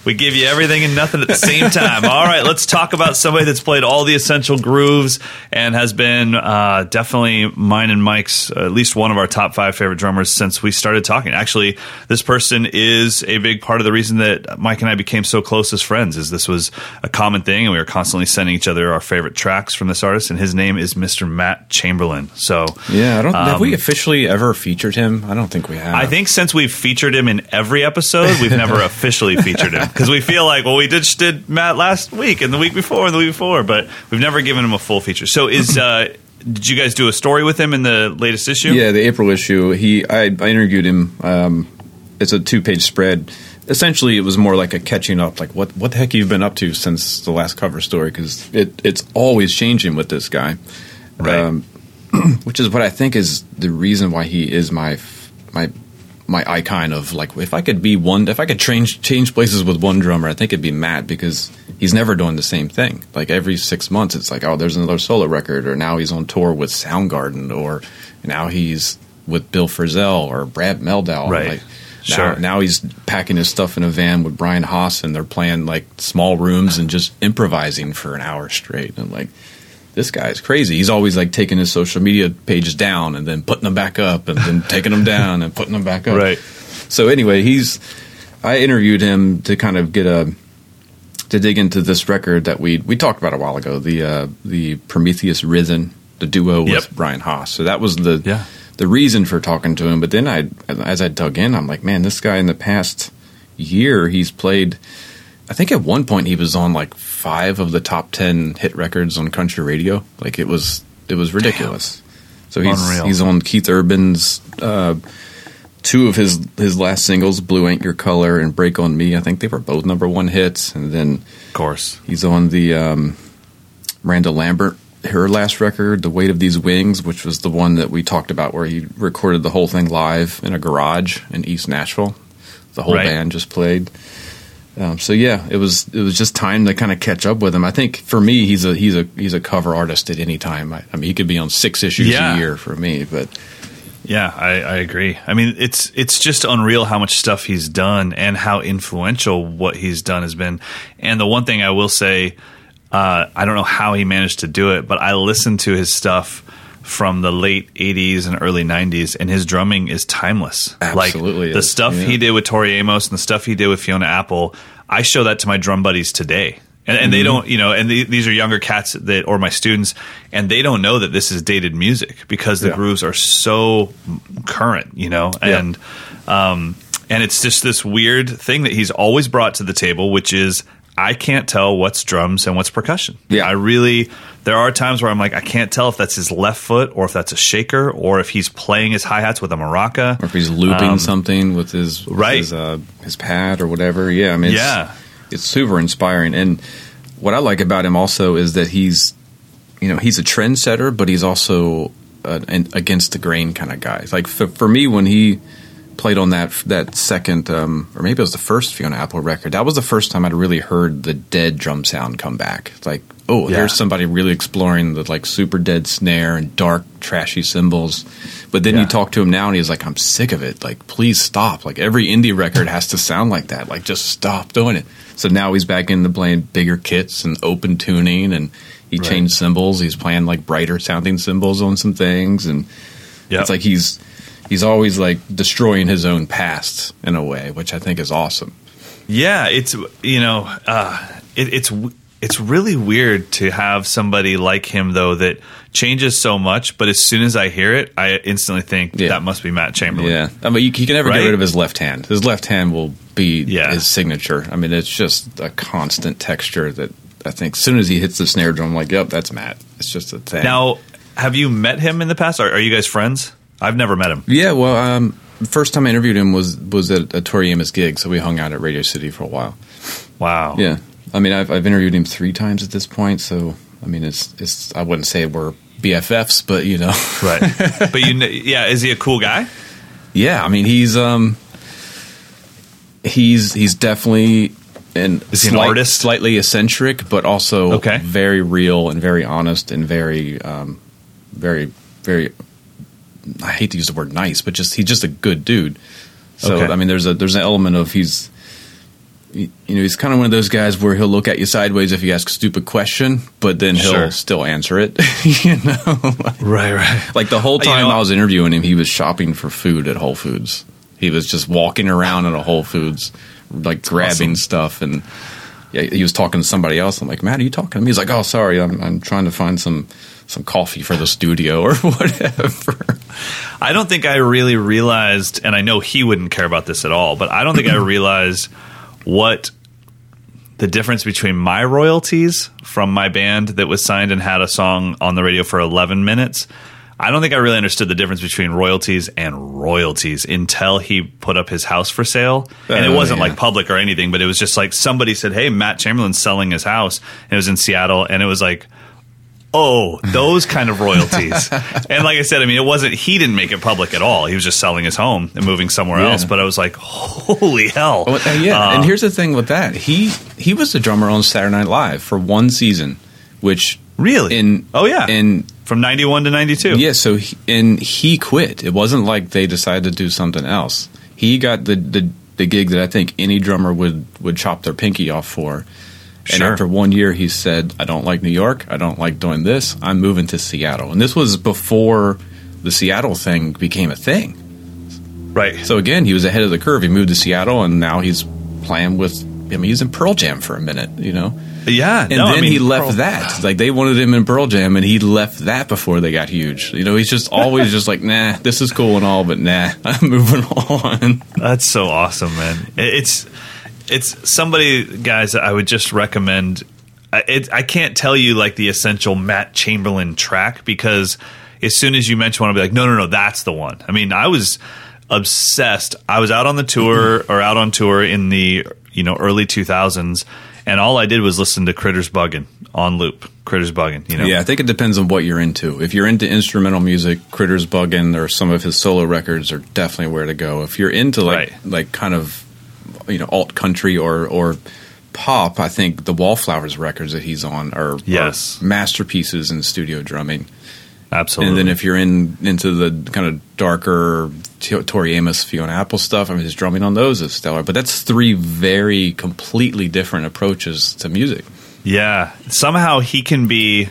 We give you everything and nothing at the same time. All right, let's talk about somebody that's played all the essential grooves and has been uh, definitely mine and Mike's, uh, at least one of our top five favorite drummers since we started talking. Actually, this person is a big part of the reason that Mike and I became so close as friends, is this was a common thing, and we were constantly sending each other our favorite tracks from this artist, and his name is Mister Matt Chamberlain. So yeah, I don't um, have we officially ever featured him? I don't think we have. I think since we've featured him in every episode, we've never officially featured him, because we feel like, well, we did, did Matt last week and the week before and the week before, but we've never given him a full feature. So is uh, did you guys do a story with him in the latest issue? Yeah, the April issue. He I, I interviewed him. Um, it's a two page spread. Essentially, it was more like a catching up, like what what the heck you've been up to since the last cover story, because it, it's always changing with this guy, right. um, which is what I think is the reason why he is my my my icon of, like, if I could be one, if I could change change places with one drummer, I think it'd be Matt, because he's never doing the same thing. Like, every six months, it's like, oh, there's another solo record, or now he's on tour with Soundgarden, or now he's with Bill Frisell or Brad Meldau. Right. Like, now, sure. Now he's packing his stuff in a van with Brian Haas, and they're playing, like, small rooms and just improvising for an hour straight. And, like, this guy's crazy. He's always, like, taking his social media pages down and then putting them back up and then taking them down and putting them back up. Right. So anyway, he's – I interviewed him to kind of get a – to dig into this record that we we talked about a while ago, the uh, the Prometheus Risen, the duo with yep. Brian Haas. So that was the yeah. the reason for talking to him. But then I, as I dug in, I'm like, man, this guy in the past year, he's played – I think at one point he was on like five of the top ten hit records on country radio. Like it was, it was ridiculous. Damn. So he's Unreal. He's on Keith Urban's uh, two of his his last singles, "Blue Ain't Your Color" and "Break on Me." I think they were both number one hits. And then, of course, he's on the um, Miranda Lambert, her last record, "The Weight of These Wings," which was the one that we talked about, where he recorded the whole thing live in a garage in East Nashville. The whole right. band just played. Um, so yeah, it was it was just time to kind of catch up with him. I think for me, he's a he's a he's a cover artist at any time. I, I mean, he could be on six issues yeah. a year for me. But yeah, I, I agree. I mean, it's it's just unreal how much stuff he's done and how influential what he's done has been. And the one thing I will say, uh, I don't know how he managed to do it, but I listened to his stuff from the late eighties and early nineties, and his drumming is timeless. Absolutely. Like the is. stuff yeah. he did with Tori Amos and the stuff he did with Fiona Apple, I show that to my drum buddies today. And, and mm-hmm. they don't, you know, and the, these are younger cats that, or my students, and they don't know that this is dated music because the yeah. grooves are so current, you know, and, yeah. um, and it's just this weird thing that he's always brought to the table, which is, I can't tell what's drums and what's percussion. Yeah. I really, there are times where I'm like, I can't tell if that's his left foot or if that's a shaker or if he's playing his hi-hats with a maraca. Or if he's looping um, something with his right. his, uh, his pad or whatever. Yeah, I mean, it's, yeah. it's super inspiring. And what I like about him also is that he's, you know, he's a trendsetter, but he's also an against the grain kind of guy. Like for, for me, when he played on that that second, um, or maybe it was the first Fiona Apple record. That was the first time I'd really heard the Dead drum sound come back. It's like, oh, yeah. here's somebody really exploring the like super Dead snare and dark, trashy cymbals. But then yeah. you talk to him now, and he's like, I'm sick of it. Like, please stop. Like, every indie record has to sound like that. Like, just stop doing it. So now he's back into playing bigger kits and open tuning, and he right. changed cymbals. He's playing like brighter sounding cymbals on some things, and yep. it's like he's. He's always, like, destroying his own past in a way, which I think is awesome. Yeah, it's, you know, uh, it, it's it's really weird to have somebody like him, though, that changes so much. But as soon as I hear it, I instantly think yeah. that must be Matt Chamberlain. Yeah, I mean, you, you can never right? get rid of his left hand. His left hand will be yeah. his signature. I mean, it's just a constant texture that I think as soon as he hits the snare drum, I'm like, yep, that's Matt. It's just a thing. Now, have you met him in the past? Are, are you guys friends? I've never met him. Yeah, well, um, the first time I interviewed him was was at a Tori Amos gig, so we hung out at Radio City for a while. Wow. Yeah. I mean, I've I've interviewed him three times at this point, so, I mean, it's it's I wouldn't say we're B F Fs, but, you know. Right. But, you know, yeah, is he a cool guy? Yeah, I mean, he's um, he's he's definitely an, is slight, he an artist? Slightly eccentric, but also okay. very real and very honest and very, um, very, very... I hate to use the word nice, but just he's just a good dude. So okay. I mean, there's a there's an element of he's, you know, he's kind of one of those guys where he'll look at you sideways if you ask a stupid question, but then he'll sure. still answer it. You know, like, right, right. Like the whole time you know, I was interviewing him, he was shopping for food at Whole Foods. He was just walking around at a Whole Foods, like grabbing awesome. stuff, and yeah, he was talking to somebody else. I'm like, Matt, are you talking to me? He's like, oh, sorry, I'm I'm trying to find some. some coffee for the studio or whatever. I don't think I really realized, and I know he wouldn't care about this at all, but I don't think I realized what the difference between my royalties from my band that was signed and had a song on the radio for eleven minutes. I don't think I really understood the difference between royalties and royalties until he put up his house for sale. Uh, and it wasn't yeah. like public or anything, but it was just like somebody said, hey, Matt Chamberlain's selling his house. And it was in Seattle. And it was like, Oh, those kind of royalties. And like I said, I mean, it wasn't, he didn't make it public at all. He was just selling his home and moving somewhere yeah. else. But I was like, holy hell. Well, and yeah. Uh, and here's the thing with that. He, he was the drummer on Saturday Night Live for one season, which really in, oh yeah. in from ninety-one to ninety-two. Yeah. So, he, and he quit. It wasn't like they decided to do something else. He got the, the, the gig that I think any drummer would, would chop their pinky off for. And sure. after one year, he said, I don't like New York. I don't like doing this. I'm moving to Seattle. And this was before the Seattle thing became a thing. Right. So, again, he was ahead of the curve. He moved to Seattle, and now he's playing with – I mean, he's in Pearl Jam for a minute, you know? Yeah. And no, then I mean, he left Pearl. that. Like, they wanted him in Pearl Jam, and he left that before they got huge. You know, he's just always just like, nah, this is cool and all, but nah, I'm moving on. That's so awesome, man. It's – It's somebody, guys, I would just recommend. It, I can't tell you like the essential Matt Chamberlain track because as soon as you mention one, I'll be like, no, no, no, that's the one. I mean, I was obsessed. I was out on the tour or out on tour in the you know early two thousands, and all I did was listen to Critters Buggin' on loop. Critters Buggin', you know? Yeah, I think it depends on what you're into. If you're into instrumental music, Critters Buggin' or some of his solo records are definitely where to go. If you're into like right. like kind of you know, alt country or, or pop, I think the Wallflowers records that he's on are, yes. are masterpieces in studio drumming. Absolutely. And then if you're in into the kind of darker Tori Amos, Fiona Apple stuff, I mean, his drumming on those is stellar. But that's three very completely different approaches to music. Yeah. Somehow he can be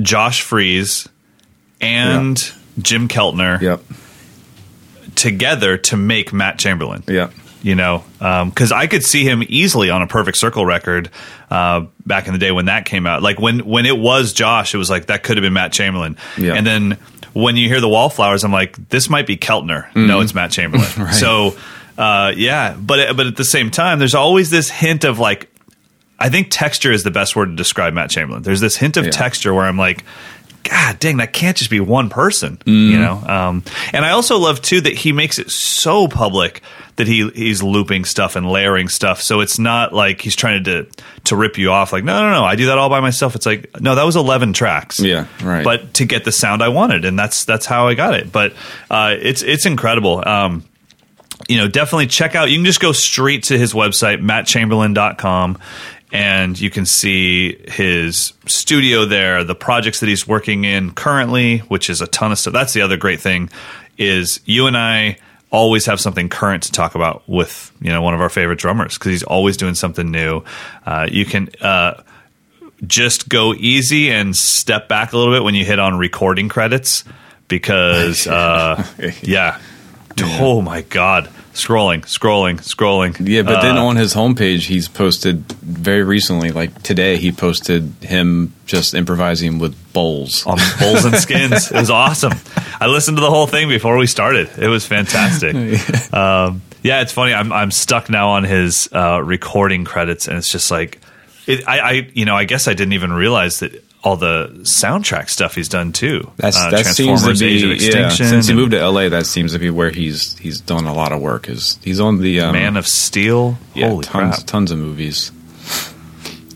Josh Freese and yep. Jim Keltner yep. together to make Matt Chamberlain. Yeah. You know, because um, I could see him easily on a Perfect Circle record uh, back in the day when that came out. Like when, when it was Josh, it was like that could have been Matt Chamberlain. Yeah. And then when you hear the Wallflowers, I'm like, this might be Keltner. Mm-hmm. No, it's Matt Chamberlain. Right. So, uh, yeah. But but at the same time, there's always this hint of like, I think texture is the best word to describe Matt Chamberlain. There's this hint of yeah. texture where I'm like, God dang, that can't just be one person, mm. you know? Um, and I also love, too, that he makes it so public that he he's looping stuff and layering stuff. So it's not like he's trying to to rip you off. Like, no, no, no, I do that all by myself. It's like, no, that was eleven tracks. Yeah, right. But to get the sound I wanted, and that's that's how I got it. But uh, it's, it's incredible. Um, you know, definitely check out. You can just go straight to his website, matt chamberlain dot com. And you can see his studio there, the projects that he's working in currently, which is a ton of stuff. That's the other great thing is you and I always have something current to talk about with, you know, one of our favorite drummers because he's always doing something new. Uh, you can uh, just go easy and step back a little bit when you hit on recording credits because, uh, yeah. Oh, my God. Scrolling, scrolling, scrolling. Yeah, but then uh, on his homepage, he's posted very recently, like today, he posted him just improvising with bowls. On bowls and skins. It was awesome. I listened to the whole thing before we started. It was fantastic. um, yeah, it's funny. I'm I'm stuck now on his uh, recording credits, and it's just like, it, I, I you know, I guess I didn't even realize that all the soundtrack stuff he's done too. That's, uh, that seems to be Age of Extinction. Yeah. Since he moved to L A, that seems to be where he's he's done a lot of work. Is he's on the um, Man of Steel? Yeah, Holy tons, crap! Tons of movies.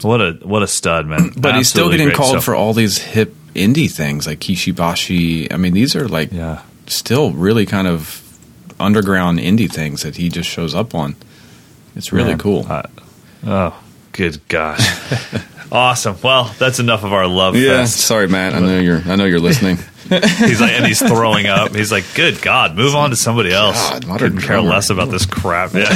What a what a stud, man! But Absolutely he's still getting called stuff. For all these hip indie things like Kishibashi. I mean, these are like yeah. still really kind of underground indie things that he just shows up on. It's really man. cool. Uh, oh, good gosh. Awesome. Well, that's enough of our love yeah, fest. Sorry, Matt. I know you're I know you're listening. He's like, and he's throwing up. He's like, good God, move on to somebody else. God, couldn't care less about this crap. Yeah.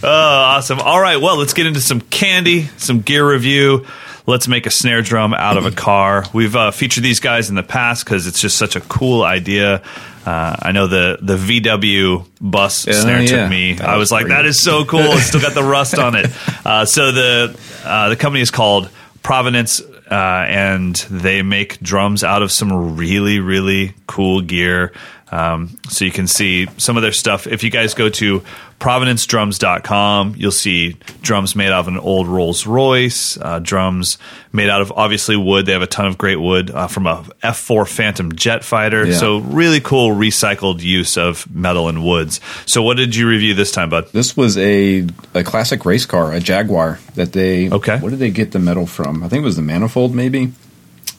Oh, awesome. All right, well, let's get into some candy, some gear review. Let's make a snare drum out of a car. We've uh, featured these guys in the past because it's just such a cool idea. Uh, I know the, the V W bus uh, snare yeah. took me. That I was like, great. That is so cool. It's still got the rust on it. Uh, so the uh, the company is called Provenance, uh, and they make drums out of some really, really cool gear. Um, so you can see some of their stuff. If you guys go to provenance drums dot com, you'll see drums made out of an old Rolls Royce, uh, drums made out of obviously wood. They have a ton of great wood uh, from a F four Phantom jet fighter. Yeah. So really cool recycled use of metal and woods. So what did you review this time, bud? This was a, a classic race car, a Jaguar that they, okay. What did they get the metal from? I think it was the manifold maybe.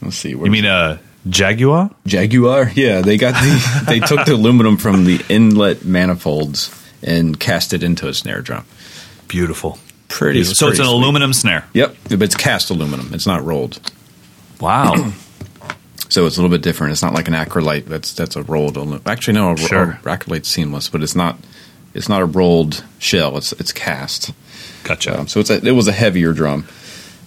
Let's see. You mean a... Jaguar? Jaguar, yeah. They got the they took the aluminum from the inlet manifolds and cast it into a snare drum. Beautiful. Pretty Beautiful. So pretty it's an sweet. aluminum snare. Yep. But it's cast aluminum. It's not rolled. Wow. So it's a little bit different. It's not like an acrylite. That's that's a rolled aluminum. Actually no, a, sure. a, a acrylite's seamless, but it's not it's not a rolled shell. It's it's cast. Gotcha. Um, so it's a, it was a heavier drum.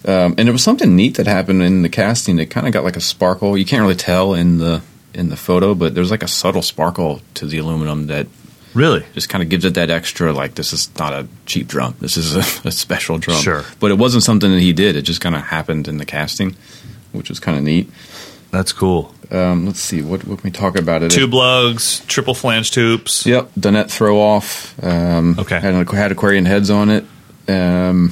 Um, and it was something neat that happened in the casting. It kind of got like a sparkle. You can't really tell in the in the photo, but there's like a subtle sparkle to the aluminum that really just kind of gives it that extra, like, this is not a cheap drum. This is a, a special drum. Sure. But it wasn't something that he did. It just kind of happened in the casting, which was kind of neat. That's cool. Um, let's see. What, what can we talk about it? Tube lugs, triple flange tubes. Yep. Dinette throw-off. Um, okay. Had, had accordion heads on it. Um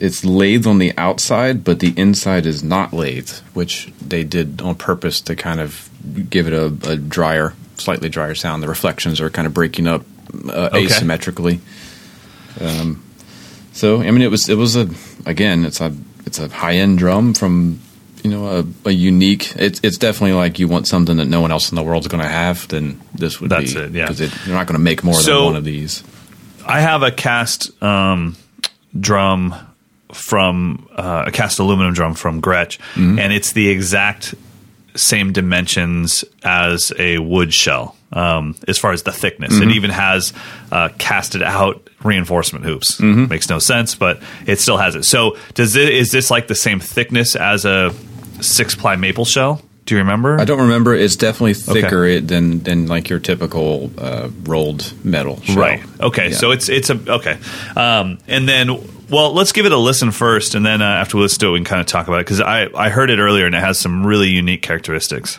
It's lathed on the outside, but the inside is not lathed, which they did on purpose to kind of give it a, a drier, slightly drier sound. The reflections are kind of breaking up uh, okay. asymmetrically. Um, so, I mean, it was it was a again, it's a it's a high end drum from you know a, a unique. It's it's definitely like you want something that no one else in the world is going to have. Then this would That's be it, yeah. Because you're not going to make more so, than one of these. I have a cast um, drum. from uh, a cast aluminum drum from Gretsch, mm-hmm. and it's the exact same dimensions as a wood shell um, as far as the thickness. Mm-hmm. It even has uh, casted out reinforcement hoops. Mm-hmm. Makes no sense, but it still has it. So does it, is this like the same thickness as a six-ply maple shell? Do you remember? I don't remember. It's definitely thicker okay. than than like your typical uh, rolled metal shell. Right. Okay. Yeah. So it's it's a okay. Um, and then, well, let's give it a listen first, and then uh, after we listen to it, we can kind of talk about it because I I heard it earlier and it has some really unique characteristics.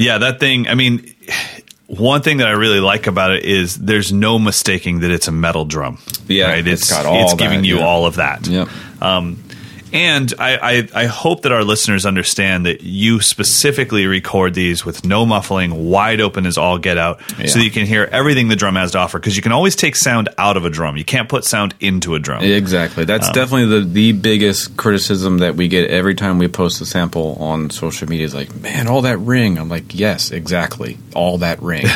Yeah, that thing, I mean, one thing that I really like about it is there's no mistaking that it's a metal drum. Yeah, right? it's, it's got all It's that, giving you yeah. all of that. Yeah. Um, and I, I, I hope that our listeners understand that you specifically record these with no muffling, wide open as all get out, yeah. so that you can hear everything the drum has to offer, because you can always take sound out of a drum. You can't put sound into a drum. Exactly. That's um, definitely the, the biggest criticism that we get every time we post a sample on social media. It's like, man, all that ring. I'm like, yes, exactly. All that ring.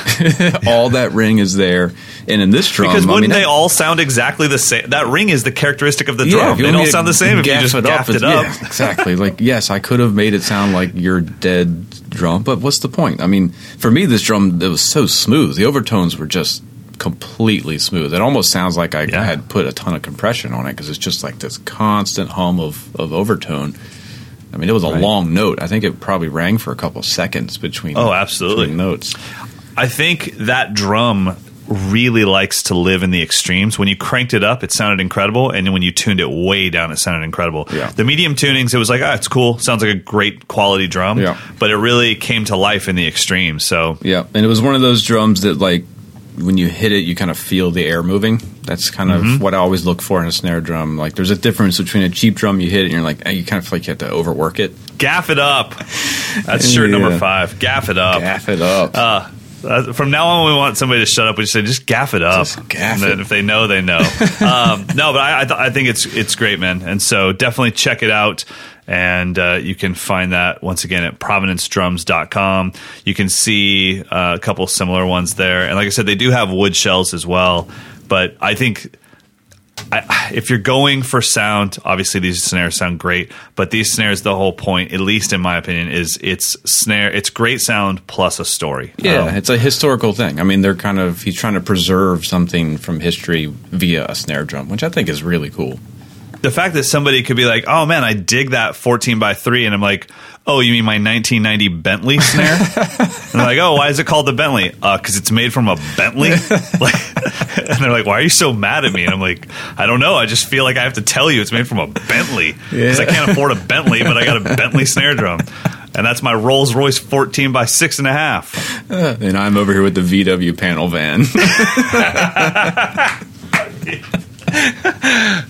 all that ring is there. And in this drum, Because wouldn't I mean, they I, all sound exactly the same? That ring is the characteristic of the yeah, drum. They all sound the same if you just... It up, it up. Yeah, exactly. Like, yes, I could have made it sound like your dead drum, but what's the point? I mean, for me, this drum, it was so smooth. The overtones were just completely smooth. It almost sounds like I yeah. had put a ton of compression on it because it's just like this constant hum of, of overtone. I mean, it was a right. long note. I think it probably rang for a couple seconds between, oh, absolutely. between notes. I think that drum really likes to live in the extremes. When you cranked it up, it sounded incredible, and when you tuned it way down, it sounded incredible. Yeah. The medium tunings, it was like, ah, oh, it's cool. Sounds like a great quality drum, yeah. but it really came to life in the extremes. So yeah, and it was one of those drums that, like, when you hit it, you kind of feel the air moving. That's kind mm-hmm. of what I always look for in a snare drum. Like, there's a difference between a cheap drum you hit and you're like, you kind of feel like you have to overwork it. Gaff it up. That's shirt yeah. number five. Gaff it up. Gaff it up. Uh, Uh, from now on, we want somebody to shut up. We just say, just gaff it up. Just gaff and then it. If they know, they know. um, no, but I I, th- I think it's it's great, man. And so definitely check it out. And uh, you can find that, once again, at provenance drums dot com. You can see uh, a couple similar ones there. And like I said, they do have wood shells as well. But I think I, if you're going for sound, obviously these snares sound great. But these snares, the whole point, at least in my opinion, is it's snare. It's great sound plus a story. Yeah, um, it's a historical thing. I mean, they're kind of he's trying to preserve something from history via a snare drum, which I think is really cool. The fact that somebody could be like, "Oh man, I dig that fourteen by three," and I'm like, "Oh, you mean my nineteen ninety Bentley snare?" And I'm like, "Oh, why is it called the Bentley?" Because uh, it's made from a Bentley. Like, and they're like, "Why are you so mad at me?" And I'm like, "I don't know. I just feel like I have to tell you it's made from a Bentley because yeah. I can't afford a Bentley, but I got a Bentley snare drum." And that's my Rolls Royce fourteen by six and a half. Uh, and I'm over here with the V W panel van.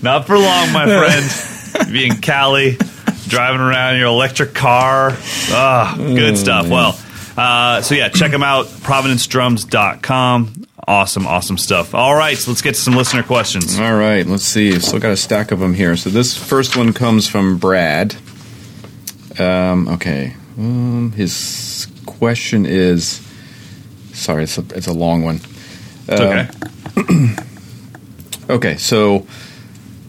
Not for long, my friend. You'll be in Cali, driving around in your electric car. Ah, oh, good stuff. Well, uh, so yeah, check them out, provenance drums dot com. Awesome, awesome stuff. All right, so let's get to some listener questions. All right, let's see. Still got a stack of them here. So this first one comes from Brad. Um, okay. Um, his question is... Sorry, it's a, it's a long one. Uh, it's okay. Okay, so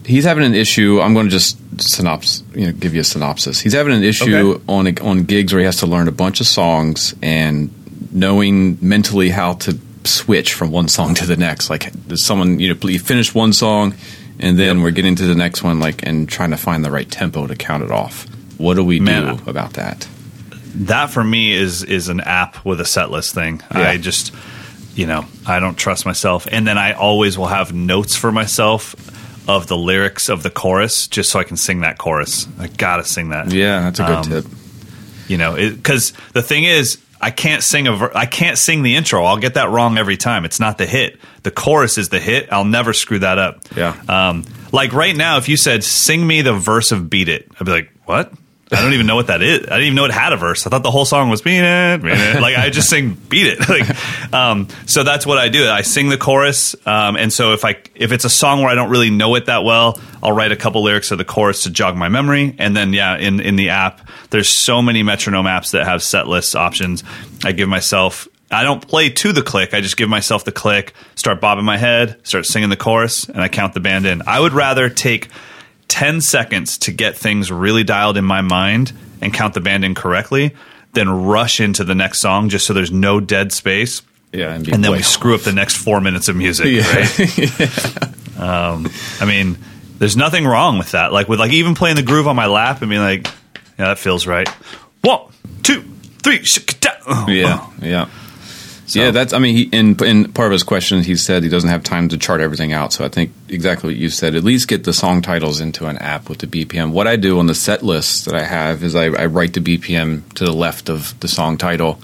he's having an issue. I'm going to just synopsis, you know, give you a synopsis. He's having an issue okay. on on gigs where he has to learn a bunch of songs and knowing mentally how to switch from one song to the next. Like, does someone, you know, please finish one song, and then yep. we're getting to the next one, like, and trying to find the right tempo to count it off. What do we Man, do about that? That for me is is an app with a set list thing. Yeah. I just. You know, I don't trust myself. And then I always will have notes for myself of the lyrics of the chorus just so I can sing that chorus. I got to sing that. Yeah, that's a good um, tip. You know, because the thing is, I can't sing a ver- I can't sing the intro. I'll get that wrong every time. It's not the hit. The chorus is the hit. I'll never screw that up. Yeah. Um, like right now, if you said, sing me the verse of Beat It, I'd be like, what? I don't even know what that is. I didn't even know it had a verse. I thought the whole song was beat it, beat it. Like I just sing beat it. Like, um, so that's what I do. I sing the chorus, um, and so if I if it's a song where I don't really know it that well, I'll write a couple lyrics of the chorus to jog my memory, and then yeah, in in the app, there's so many metronome apps that have set list options. I give myself. I don't play to the click. I just give myself the click. Start bobbing my head. Start singing the chorus, and I count the band in. I would rather take ten seconds to get things really dialed in my mind and count the band in correctly, then rush into the next song just so there's no dead space. Yeah, and, and then we off. Screw up the next four minutes of music, yeah. right? yeah. Um, I mean, there's nothing wrong with that. Like with like even playing the groove on my lap and being like, yeah, that feels right. One, two, three. Oh, yeah, oh. yeah. So. Yeah, that's, I mean, he, in, in part of his question, he said he doesn't have time to chart everything out. So I think exactly what you said, at least get the song titles into an app with the B P M. What I do on the set list that I have is I, I write the B P M to the left of the song title.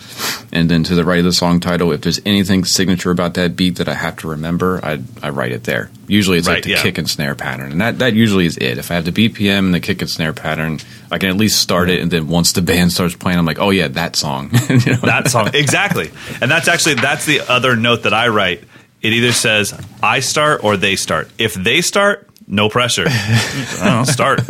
And then to the right of the song title, if there's anything signature about that beat that I have to remember, I I write it there. Usually it's right, like the yeah. kick and snare pattern. And that, that usually is it. If I have the B P M and the kick and snare pattern, I can at least start it. And then once the band starts playing, I'm like, oh, yeah, that song. You know? That song. Exactly. And that's actually that's the other note that I write. It either says I start or they start. If they start, no pressure. I don't know, start.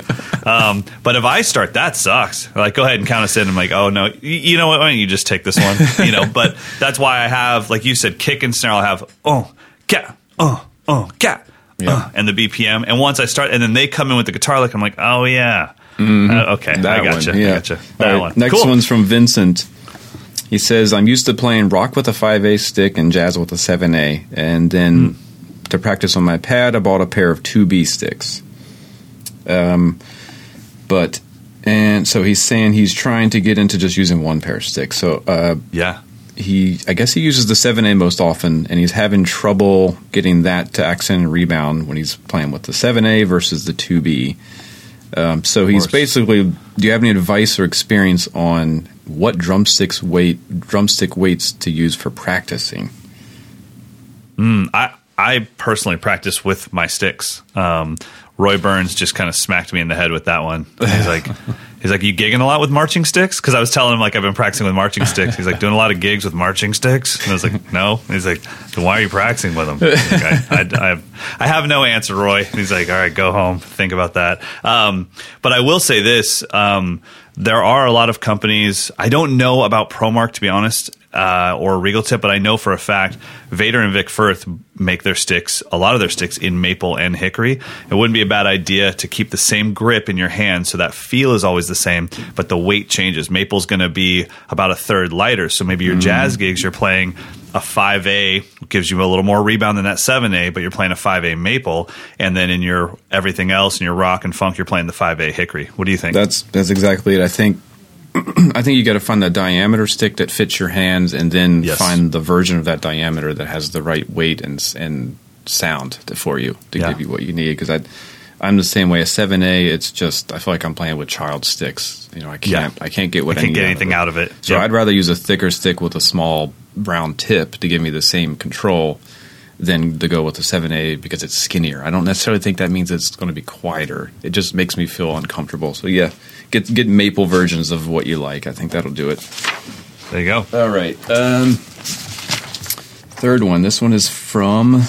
Um, but if I start, that sucks. Like, go ahead and count us in. I'm like, oh, no. You know what? Why don't you just take this one? You know, but that's why I have, like you said, kick and snare. I'll have, oh, cat, oh, oh, cat, yeah. uh, and the B P M. And once I start, and then they come in with the guitar lick, I'm like, oh, yeah. Mm-hmm. Uh, okay, that I gotcha. One, yeah. I gotcha. That right, one. Next cool. one's from Vincent. He says, I'm used to playing rock with a five A stick and jazz with a seven A. And then mm. to practice on my pad, I bought a pair of two B sticks. Um, but, and so he's saying he's trying to get into just using one pair of sticks. So, uh, yeah. He, I guess he uses the seven A most often, and he's having trouble getting that to accent and rebound when he's playing with the seven A versus the two B. Um, so he's basically, do you have any advice or experience on what drumsticks weight drumstick weights to use for practicing? Mm, I, I I personally practice with my sticks. Um, Roy Burns just kind of smacked me in the head with that one. He's like, he's like, you gigging a lot with marching sticks? Because I was telling him, like, I've been practicing with marching sticks. He's like, doing a lot of gigs with marching sticks? And I was like, no. And he's like, then why are you practicing with them? Like, I, I, I, have, I have no answer, Roy. And he's like, all right, go home. Think about that. Um, but I will say this. Um, there are a lot of companies. I don't know about ProMark, to be honest, uh, or Regal Tip, but I know for a fact Vader and Vic Firth make their sticks, a lot of their sticks, in maple and hickory. It wouldn't be a bad idea to keep the same grip in your hand so that feel is always the same, but the weight changes. Maple's going to be about a third lighter, so maybe your mm. jazz gigs you're playing a five A, gives you a little more rebound than that seven A, but you're playing a five A maple, and then in your everything else, in your rock and funk, you're playing the five A hickory. What do you think? That's that's exactly it. I think I think you got to find that diameter stick that fits your hands, and then yes. find the version of that diameter that has the right weight and and sound to, for you to yeah. give you what you need. Because I, I'm the same way. A seven A, it's just I feel like I'm playing with child sticks. You know, I can't yeah. I can't get what I can't get anything out of it. Out of it. So yep. I'd rather use a thicker stick with a small round tip to give me the same control than to go with a seven A because it's skinnier. I don't necessarily think that means it's going to be quieter. It just makes me feel uncomfortable. So yeah, get get maple versions of what you like. I think that'll do it. There you go. All right. Um, third one. This one is from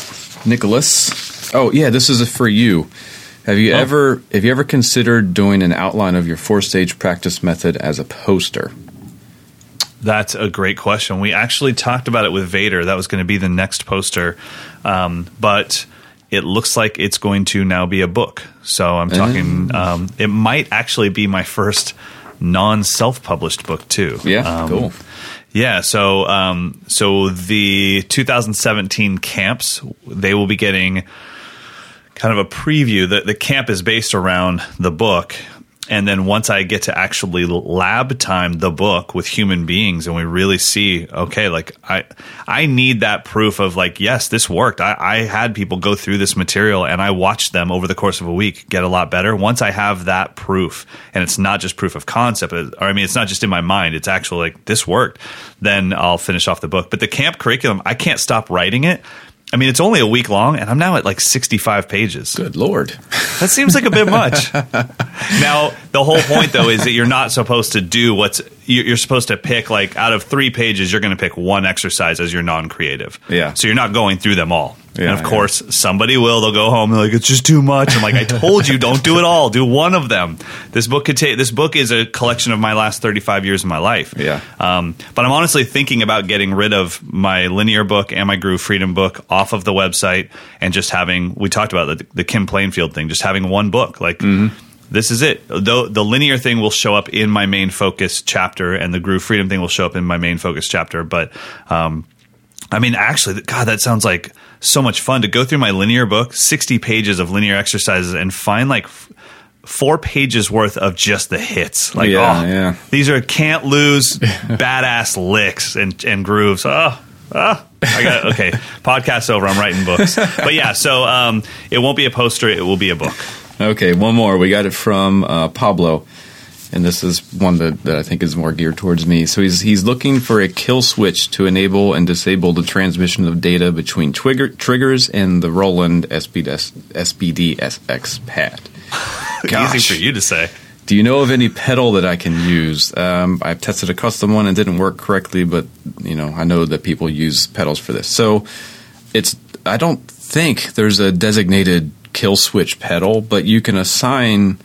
Nicholas. Oh yeah, this is a for you. Have you oh. ever have you ever considered doing an outline of your four stage practice method as a poster? That's a great question. We actually talked about it with Vader. That was going to be the next poster. Um, but it looks like it's going to now be a book. So I'm talking mm. – um, it might actually be my first non-self-published book too. Yeah, um, cool. Yeah, so um, so the two thousand seventeen camps, they will be getting kind of a preview. The, the camp is based around the book. And then once I get to actually lab time the book with human beings and we really see, okay, like I I need that proof of like, yes, this worked. I, I had people go through this material and I watched them over the course of a week get a lot better. Once I have that proof, and it's not just proof of concept, or I mean, it's not just in my mind, it's actually like this worked, then I'll finish off the book. But the camp curriculum, I can't stop writing it. I mean, it's only a week long, and I'm now at like sixty-five pages. Good Lord. That seems like a bit much. Now, the whole point, though, is that you're not supposed to do what's – you're supposed to pick like out of three pages, you're going to pick one exercise as your non-creative. Yeah. So you're not going through them all. Yeah, and, of course, yeah. somebody will. They'll go home and they're like, it's just too much. I'm like, I told you, don't do it all. Do one of them. This book could take. This book is a collection of my last thirty-five years of my life. Yeah. Um, but I'm honestly thinking about getting rid of my linear book and my Groove Freedom book off of the website and just having, we talked about the, the Kim Plainfield thing, just having one book. Like, mm-hmm. This is it. The, the linear thing will show up in my main focus chapter, and the Groove Freedom thing will show up in my main focus chapter. But, um, I mean, actually, God, that sounds like so much fun to go through my linear book, sixty pages of linear exercises, and find like f- four pages worth of just the hits. Like, yeah, oh, yeah. These are can't lose badass licks and, and grooves. Oh, oh. I got it. Okay. Podcast's over. I'm writing books. But yeah, so um, it won't be a poster. It will be a book. Okay, one more. We got it from uh, Pablo, and this is one that, that I think is more geared towards me. So he's he's looking for a kill switch to enable and disable the transmission of data between trigger, triggers and the Roland S P D S X pad. Gosh. Easy for you to say. Do you know of any pedal that I can use? Um, I've tested a custom one and didn't work correctly, but you know I know that people use pedals for this. So it's I don't think there's a designated kill switch pedal, but you can assign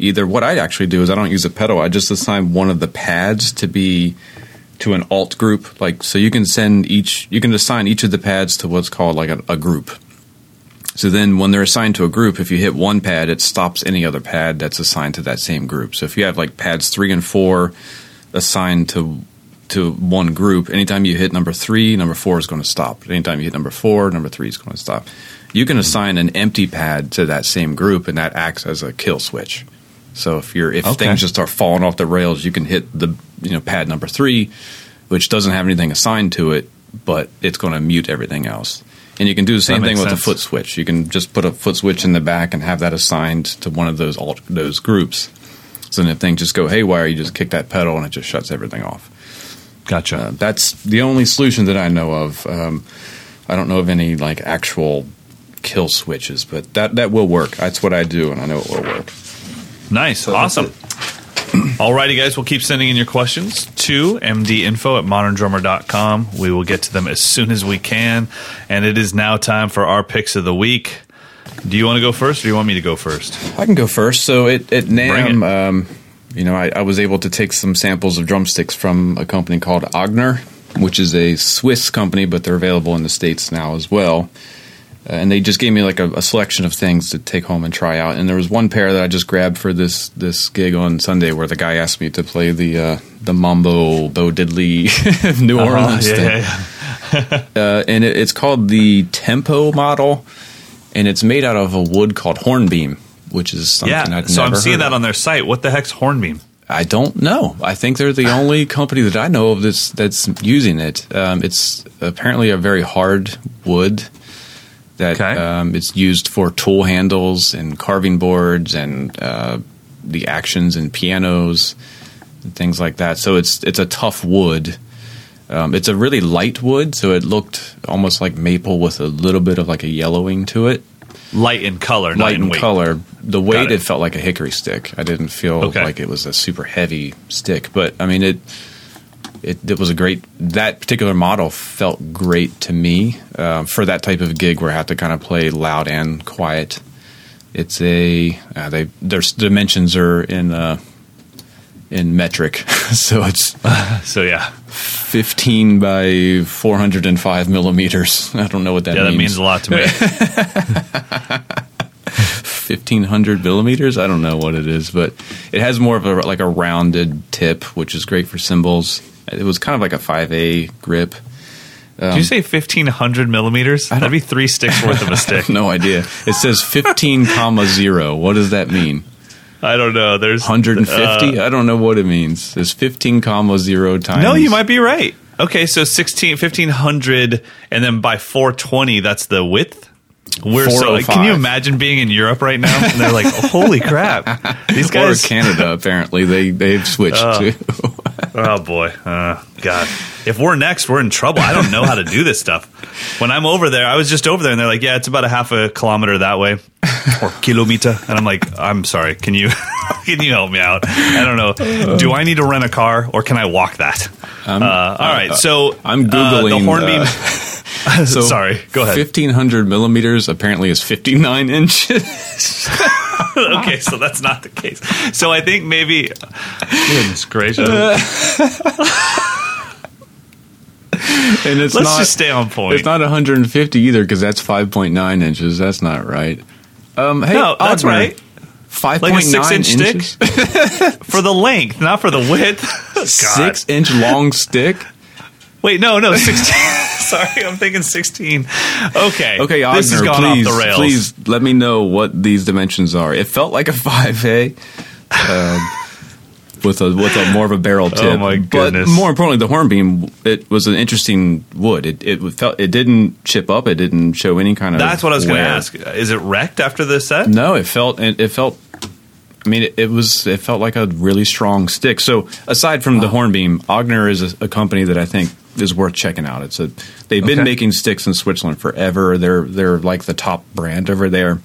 either. What I actually do is I don't use a pedal. I just assign one of the pads to be to an alt group. Like so, you can send each. You can assign each of the pads to what's called like a, a group. So then, when they're assigned to a group, if you hit one pad, it stops any other pad that's assigned to that same group. So if you have like pads three and four assigned to to one group, anytime you hit number three, number four is going to stop. Anytime you hit number four, number three is going to stop. You can assign an empty pad to that same group, and that acts as a kill switch. So if you're if okay. things just start falling off the rails, you can hit the you know pad number three, which doesn't have anything assigned to it, but it's going to mute everything else. And you can do the same thing with sense. a foot switch. You can just put a foot switch in the back and have that assigned to one of those alt, those groups. So then if things just go haywire, you just kick that pedal, and it just shuts everything off. Gotcha. Uh, that's the only solution that I know of. Um, I don't know of any like actual kill switches, but that, that will work. That's what I do, and I know it will work. Nice. So awesome. All righty, guys. We'll keep sending in your questions to m d info at modern drummer dot com. We will get to them as soon as we can. And it is now time for our picks of the week. Do you want to go first, or do you want me to go first? I can go first. So at, at NAMM, um, you know, I, I was able to take some samples of drumsticks from a company called Ogner, which is a Swiss company, but they're available in the States now as well. And they just gave me like a, a selection of things to take home and try out. And there was one pair that I just grabbed for this this gig on Sunday, where the guy asked me to play the uh, the Mambo Bo Diddley New uh-huh, Orleans yeah, thing. Yeah, yeah. uh, and it, it's called the Tempo model, and it's made out of a wood called hornbeam, which is something yeah, I've never so I'm seeing heard that of. On their site. What the heck's hornbeam? I don't know. I think they're the only company that I know of that's that's using it. Um, it's apparently a very hard wood. That okay. um, it's used for tool handles and carving boards and uh, the actions and pianos and things like that. So it's it's a tough wood. Um, it's a really light wood, so it looked almost like maple with a little bit of like a yellowing to it. Light in color, not in weight. Light in color. The weight, it. it felt like a hickory stick. I didn't feel okay. like it was a super heavy stick. But, I mean, it... It, it was a great – that particular model felt great to me uh, for that type of gig where I had to kind of play loud and quiet. It's a uh, – they their dimensions are in uh, in metric. So it's – So, yeah. fifteen by four oh five millimeters. I don't know what that yeah, means. Yeah, that means a lot to me. fifteen hundred millimeters? I don't know what it is, but it has more of a like a rounded tip, which is great for cymbals. It was kind of like a five A grip. Um, Did you say fifteen hundred millimeters? That'd be three sticks worth of a stick. I have no idea. It says fifteen comma zero. What does that mean? I don't know. There's one hundred fifty? Uh, I don't know what it means. There's fifteen comma zero times. No, you might be right. Okay, so sixteen fifteen hundred, and then by four twenty, that's the width? We're so like, can you imagine being in Europe right now? And they're like, oh, holy crap. These guys. Or Canada, apparently. They, they've switched uh, too. Oh, boy. Uh, God. If we're next, we're in trouble. I don't know how to do this stuff. When I'm over there, I was just over there, and they're like, yeah, it's about a half a kilometer that way. Or kilometer. And I'm like, I'm sorry. Can you can you help me out? I don't know. Do I need to rent a car, or can I walk that? Um, uh, all right. Uh, so I'm Googling uh, the hornbeam. Uh, So sorry, go ahead. fifteen hundred millimeters apparently is fifty-nine inches. Okay, so that's not the case. So I think maybe... Goodness gracious. And it's Let's not, just stay on point. It's not one hundred fifty either, because that's five point nine inches. That's not right. Um, hey, no, that's Ogner, right. five point nine like a six-inch inches? Stick? For the length, not for the width. Six-inch long stick? Wait, no, no, sixteen. Sorry, I'm thinking sixteen. Okay. Okay, Ogner, this has gone please, off the rails. Please let me know what these dimensions are. It felt like a five A um, with a with a more of a barrel tip. Oh my goodness! But more importantly, the hornbeam, it was an interesting wood. It it felt it didn't chip up. It didn't show any kind of. That's what I was going to ask. Is it wrecked after the set? No, it felt it, it felt. I mean, it, it was. It felt like a really strong stick. So, aside from wow. the hornbeam, Ogner is a, a company that I think is worth checking out. It's a. They've been okay. making sticks in Switzerland forever. They're they're like the top brand over there,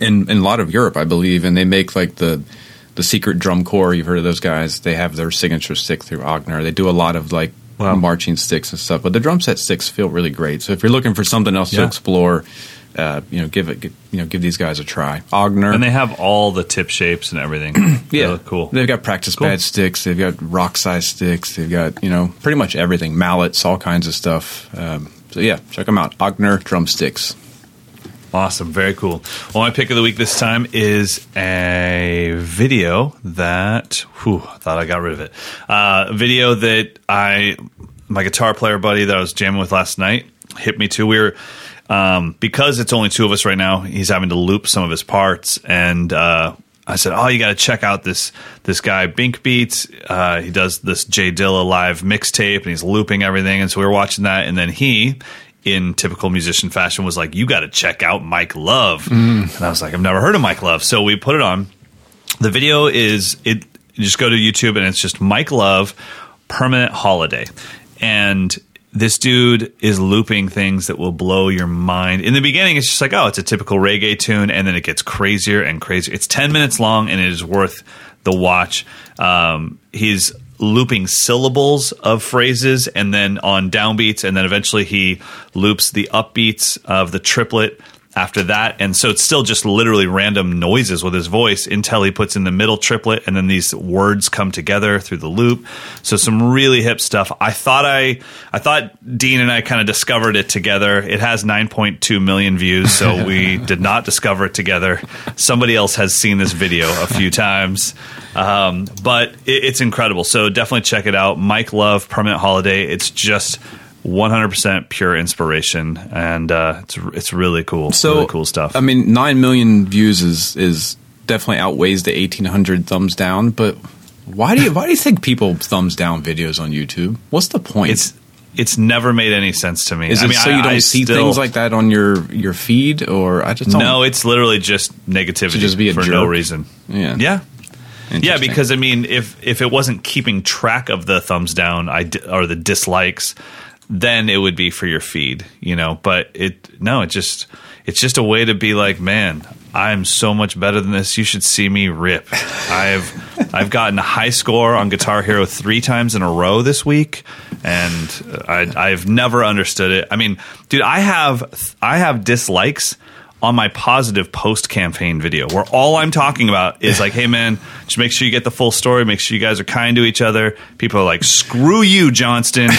in in a lot of Europe, I believe. And they make like the the Secret Drum Corps. You've heard of those guys? They have their signature stick through Ogner. They do a lot of like wow. marching sticks and stuff. But the drum set sticks feel really great. So if you're looking for something else yeah. to explore. Uh, you know, give it. Give, you know, give these guys a try. Ogner, and they have all the tip shapes and everything. Yeah, really cool. They've got practice cool. pad sticks. They've got rock size sticks. They've got you know pretty much everything. Mallets, all kinds of stuff. Um, so yeah, check them out. Ogner drumsticks. Awesome, very cool. Well, my pick of the week this time is a video that. Whew, I thought I got rid of it. Uh, a video that I, my guitar player buddy that I was jamming with last night, hit me to. We were. Um, because it's only two of us right now, he's having to loop some of his parts, and uh, I said, "Oh, you got to check out this this guy Bink Beats. Uh, he does this Jay Dilla live mixtape, and he's looping everything." And so we were watching that, and then he, in typical musician fashion, was like, "You got to check out Mike Love," mm. and I was like, "I've never heard of Mike Love." So we put it on. The video is it. You just go to YouTube, and it's just Mike Love, Permanent Holiday, and. this dude is looping things that will blow your mind. In the beginning, it's just like, oh, it's a typical reggae tune, and then it gets crazier and crazier. It's ten minutes long, and it is worth the watch. Um, he's looping syllables of phrases, and then on downbeats, and then eventually he loops the upbeats of the triplet after that. And so it's still just literally random noises with his voice until he puts in the middle triplet, and then these words come together through the loop. So some really hip stuff. I thought I I thought Dean and I kind of discovered it together. It has nine point two million views, so we did not discover it together. Somebody else has seen this video a few times. Um, but it, it's incredible. So definitely check it out. Mike Love, Permanent Holiday. It's just one hundred percent pure inspiration, and uh, it's it's really cool. So, really cool stuff. I mean, nine million views is is definitely outweighs the eighteen hundred thumbs down, but why do you why do you think people thumbs down videos on YouTube? What's the point? It's it's never made any sense to me. Is I it mean, so you I, don't I see still, things like that on your, your feed, or I just don't No, it's literally just negativity to just be a for jerk. No reason. Yeah. Yeah. Yeah, because I mean, if if it wasn't keeping track of the thumbs down I d- or the dislikes, then it would be for your feed, you know, but it, no, it just, it's just a way to be like, man, I'm so much better than this. You should see me rip. I've, I've gotten a high score on Guitar Hero three times in a row this week. And I, I've never understood it. I mean, dude, I have, I have dislikes on my positive post campaign video where all I'm talking about is like, hey man, just make sure you get the full story. Make sure you guys are kind to each other. People are like, screw you, Johnston.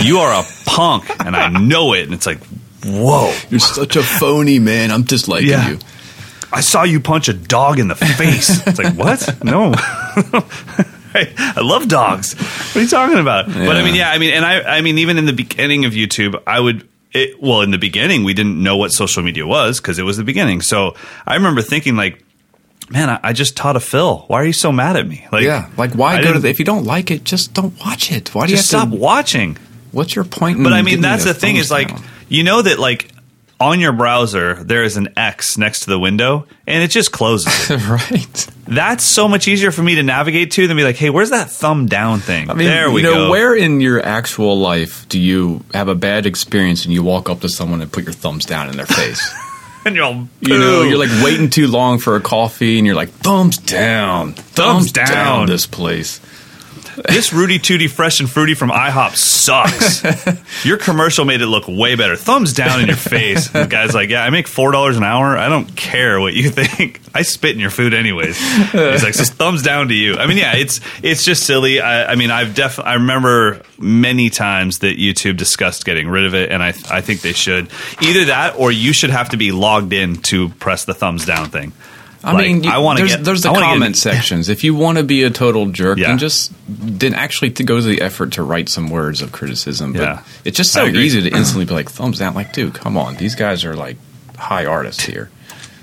You are a punk. And I know it. And it's like, whoa. You're such a phony, man. I'm disliking yeah. you. I saw you punch a dog in the face. It's like, what? No. I love dogs. What are you talking about? Yeah. But I mean, yeah, I mean, and I, I mean, even in the beginning of YouTube, I would, It, well, in the beginning, we didn't know what social media was because it was the beginning. So I remember thinking, like, man, I, I just taught a Phil. Why are you so mad at me? Like, yeah, like why I go to the, if you don't like it, just don't watch it. Why do you have stop to, watching? What's your point? In but I mean, that's the thing is like, down? You know that like on your browser there is an X next to the window and it just closes it. Right. That's so much easier for me to navigate to than be like, hey, where's that thumb down thing? I mean, there we you know, go. Where in your actual life do you have a bad experience and you walk up to someone and put your thumbs down in their face? And you're all, boo. You know, you're like waiting too long for a coffee and you're like, thumbs down. Thumbs, thumbs down. down this place. This Rudy Tooty Fresh and Fruity from IHOP sucks. Your commercial made it look way better. Thumbs down in your face. And the guy's like, yeah, I make four dollars an hour. I don't care what you think. I spit in your food anyways. He's like, so thumbs down to you. I mean, yeah, it's it's just silly. I, I mean, I've def- I remember many times that YouTube discussed getting rid of it, and I I think they should. Either that or you should have to be logged in to press the thumbs down thing. I like, mean, you, I there's, get, there's the I comment get, sections. If you want to be a total jerk, yeah. and just didn't actually to go to the effort to write some words of criticism. But yeah. it's just so easy to instantly be like, thumbs down. Like, dude, come on. These guys are like high artists here.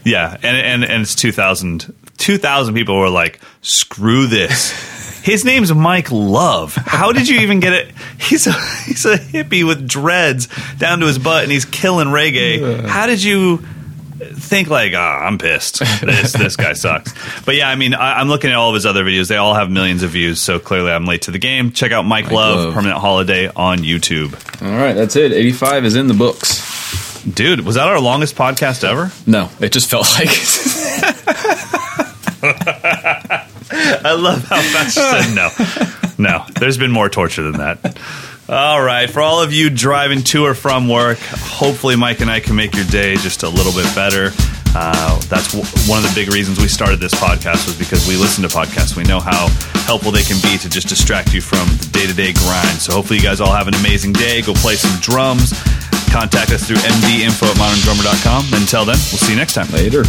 Yeah, and and, and it's two thousand. two thousand people were like, screw this. His name's Mike Love. How did you even get it? He's a, he's a hippie with dreads down to his butt, and he's killing reggae. How did you think like, oh, I'm pissed. This this guy sucks. But yeah, I mean, I, I'm looking at all of his other videos. They all have millions of views, so clearly I'm late to the game. Check out Mike, Mike Love, Love, Permanent Holiday on YouTube. All right, that's it. eighty-five is in the books. Dude, was that our longest podcast ever? No, it just felt like it. I love how fast you said no. No, there's been more torture than that. All right, for all of you driving to or from work, hopefully Mike and I can make your day just a little bit better. Uh, that's w- one of the big reasons we started this podcast was because we listen to podcasts. We know how helpful they can be to just distract you from the day-to-day grind. So hopefully you guys all have an amazing day. Go play some drums. Contact us through m d info at modern drummer dot com. Until then, we'll see you next time. Later.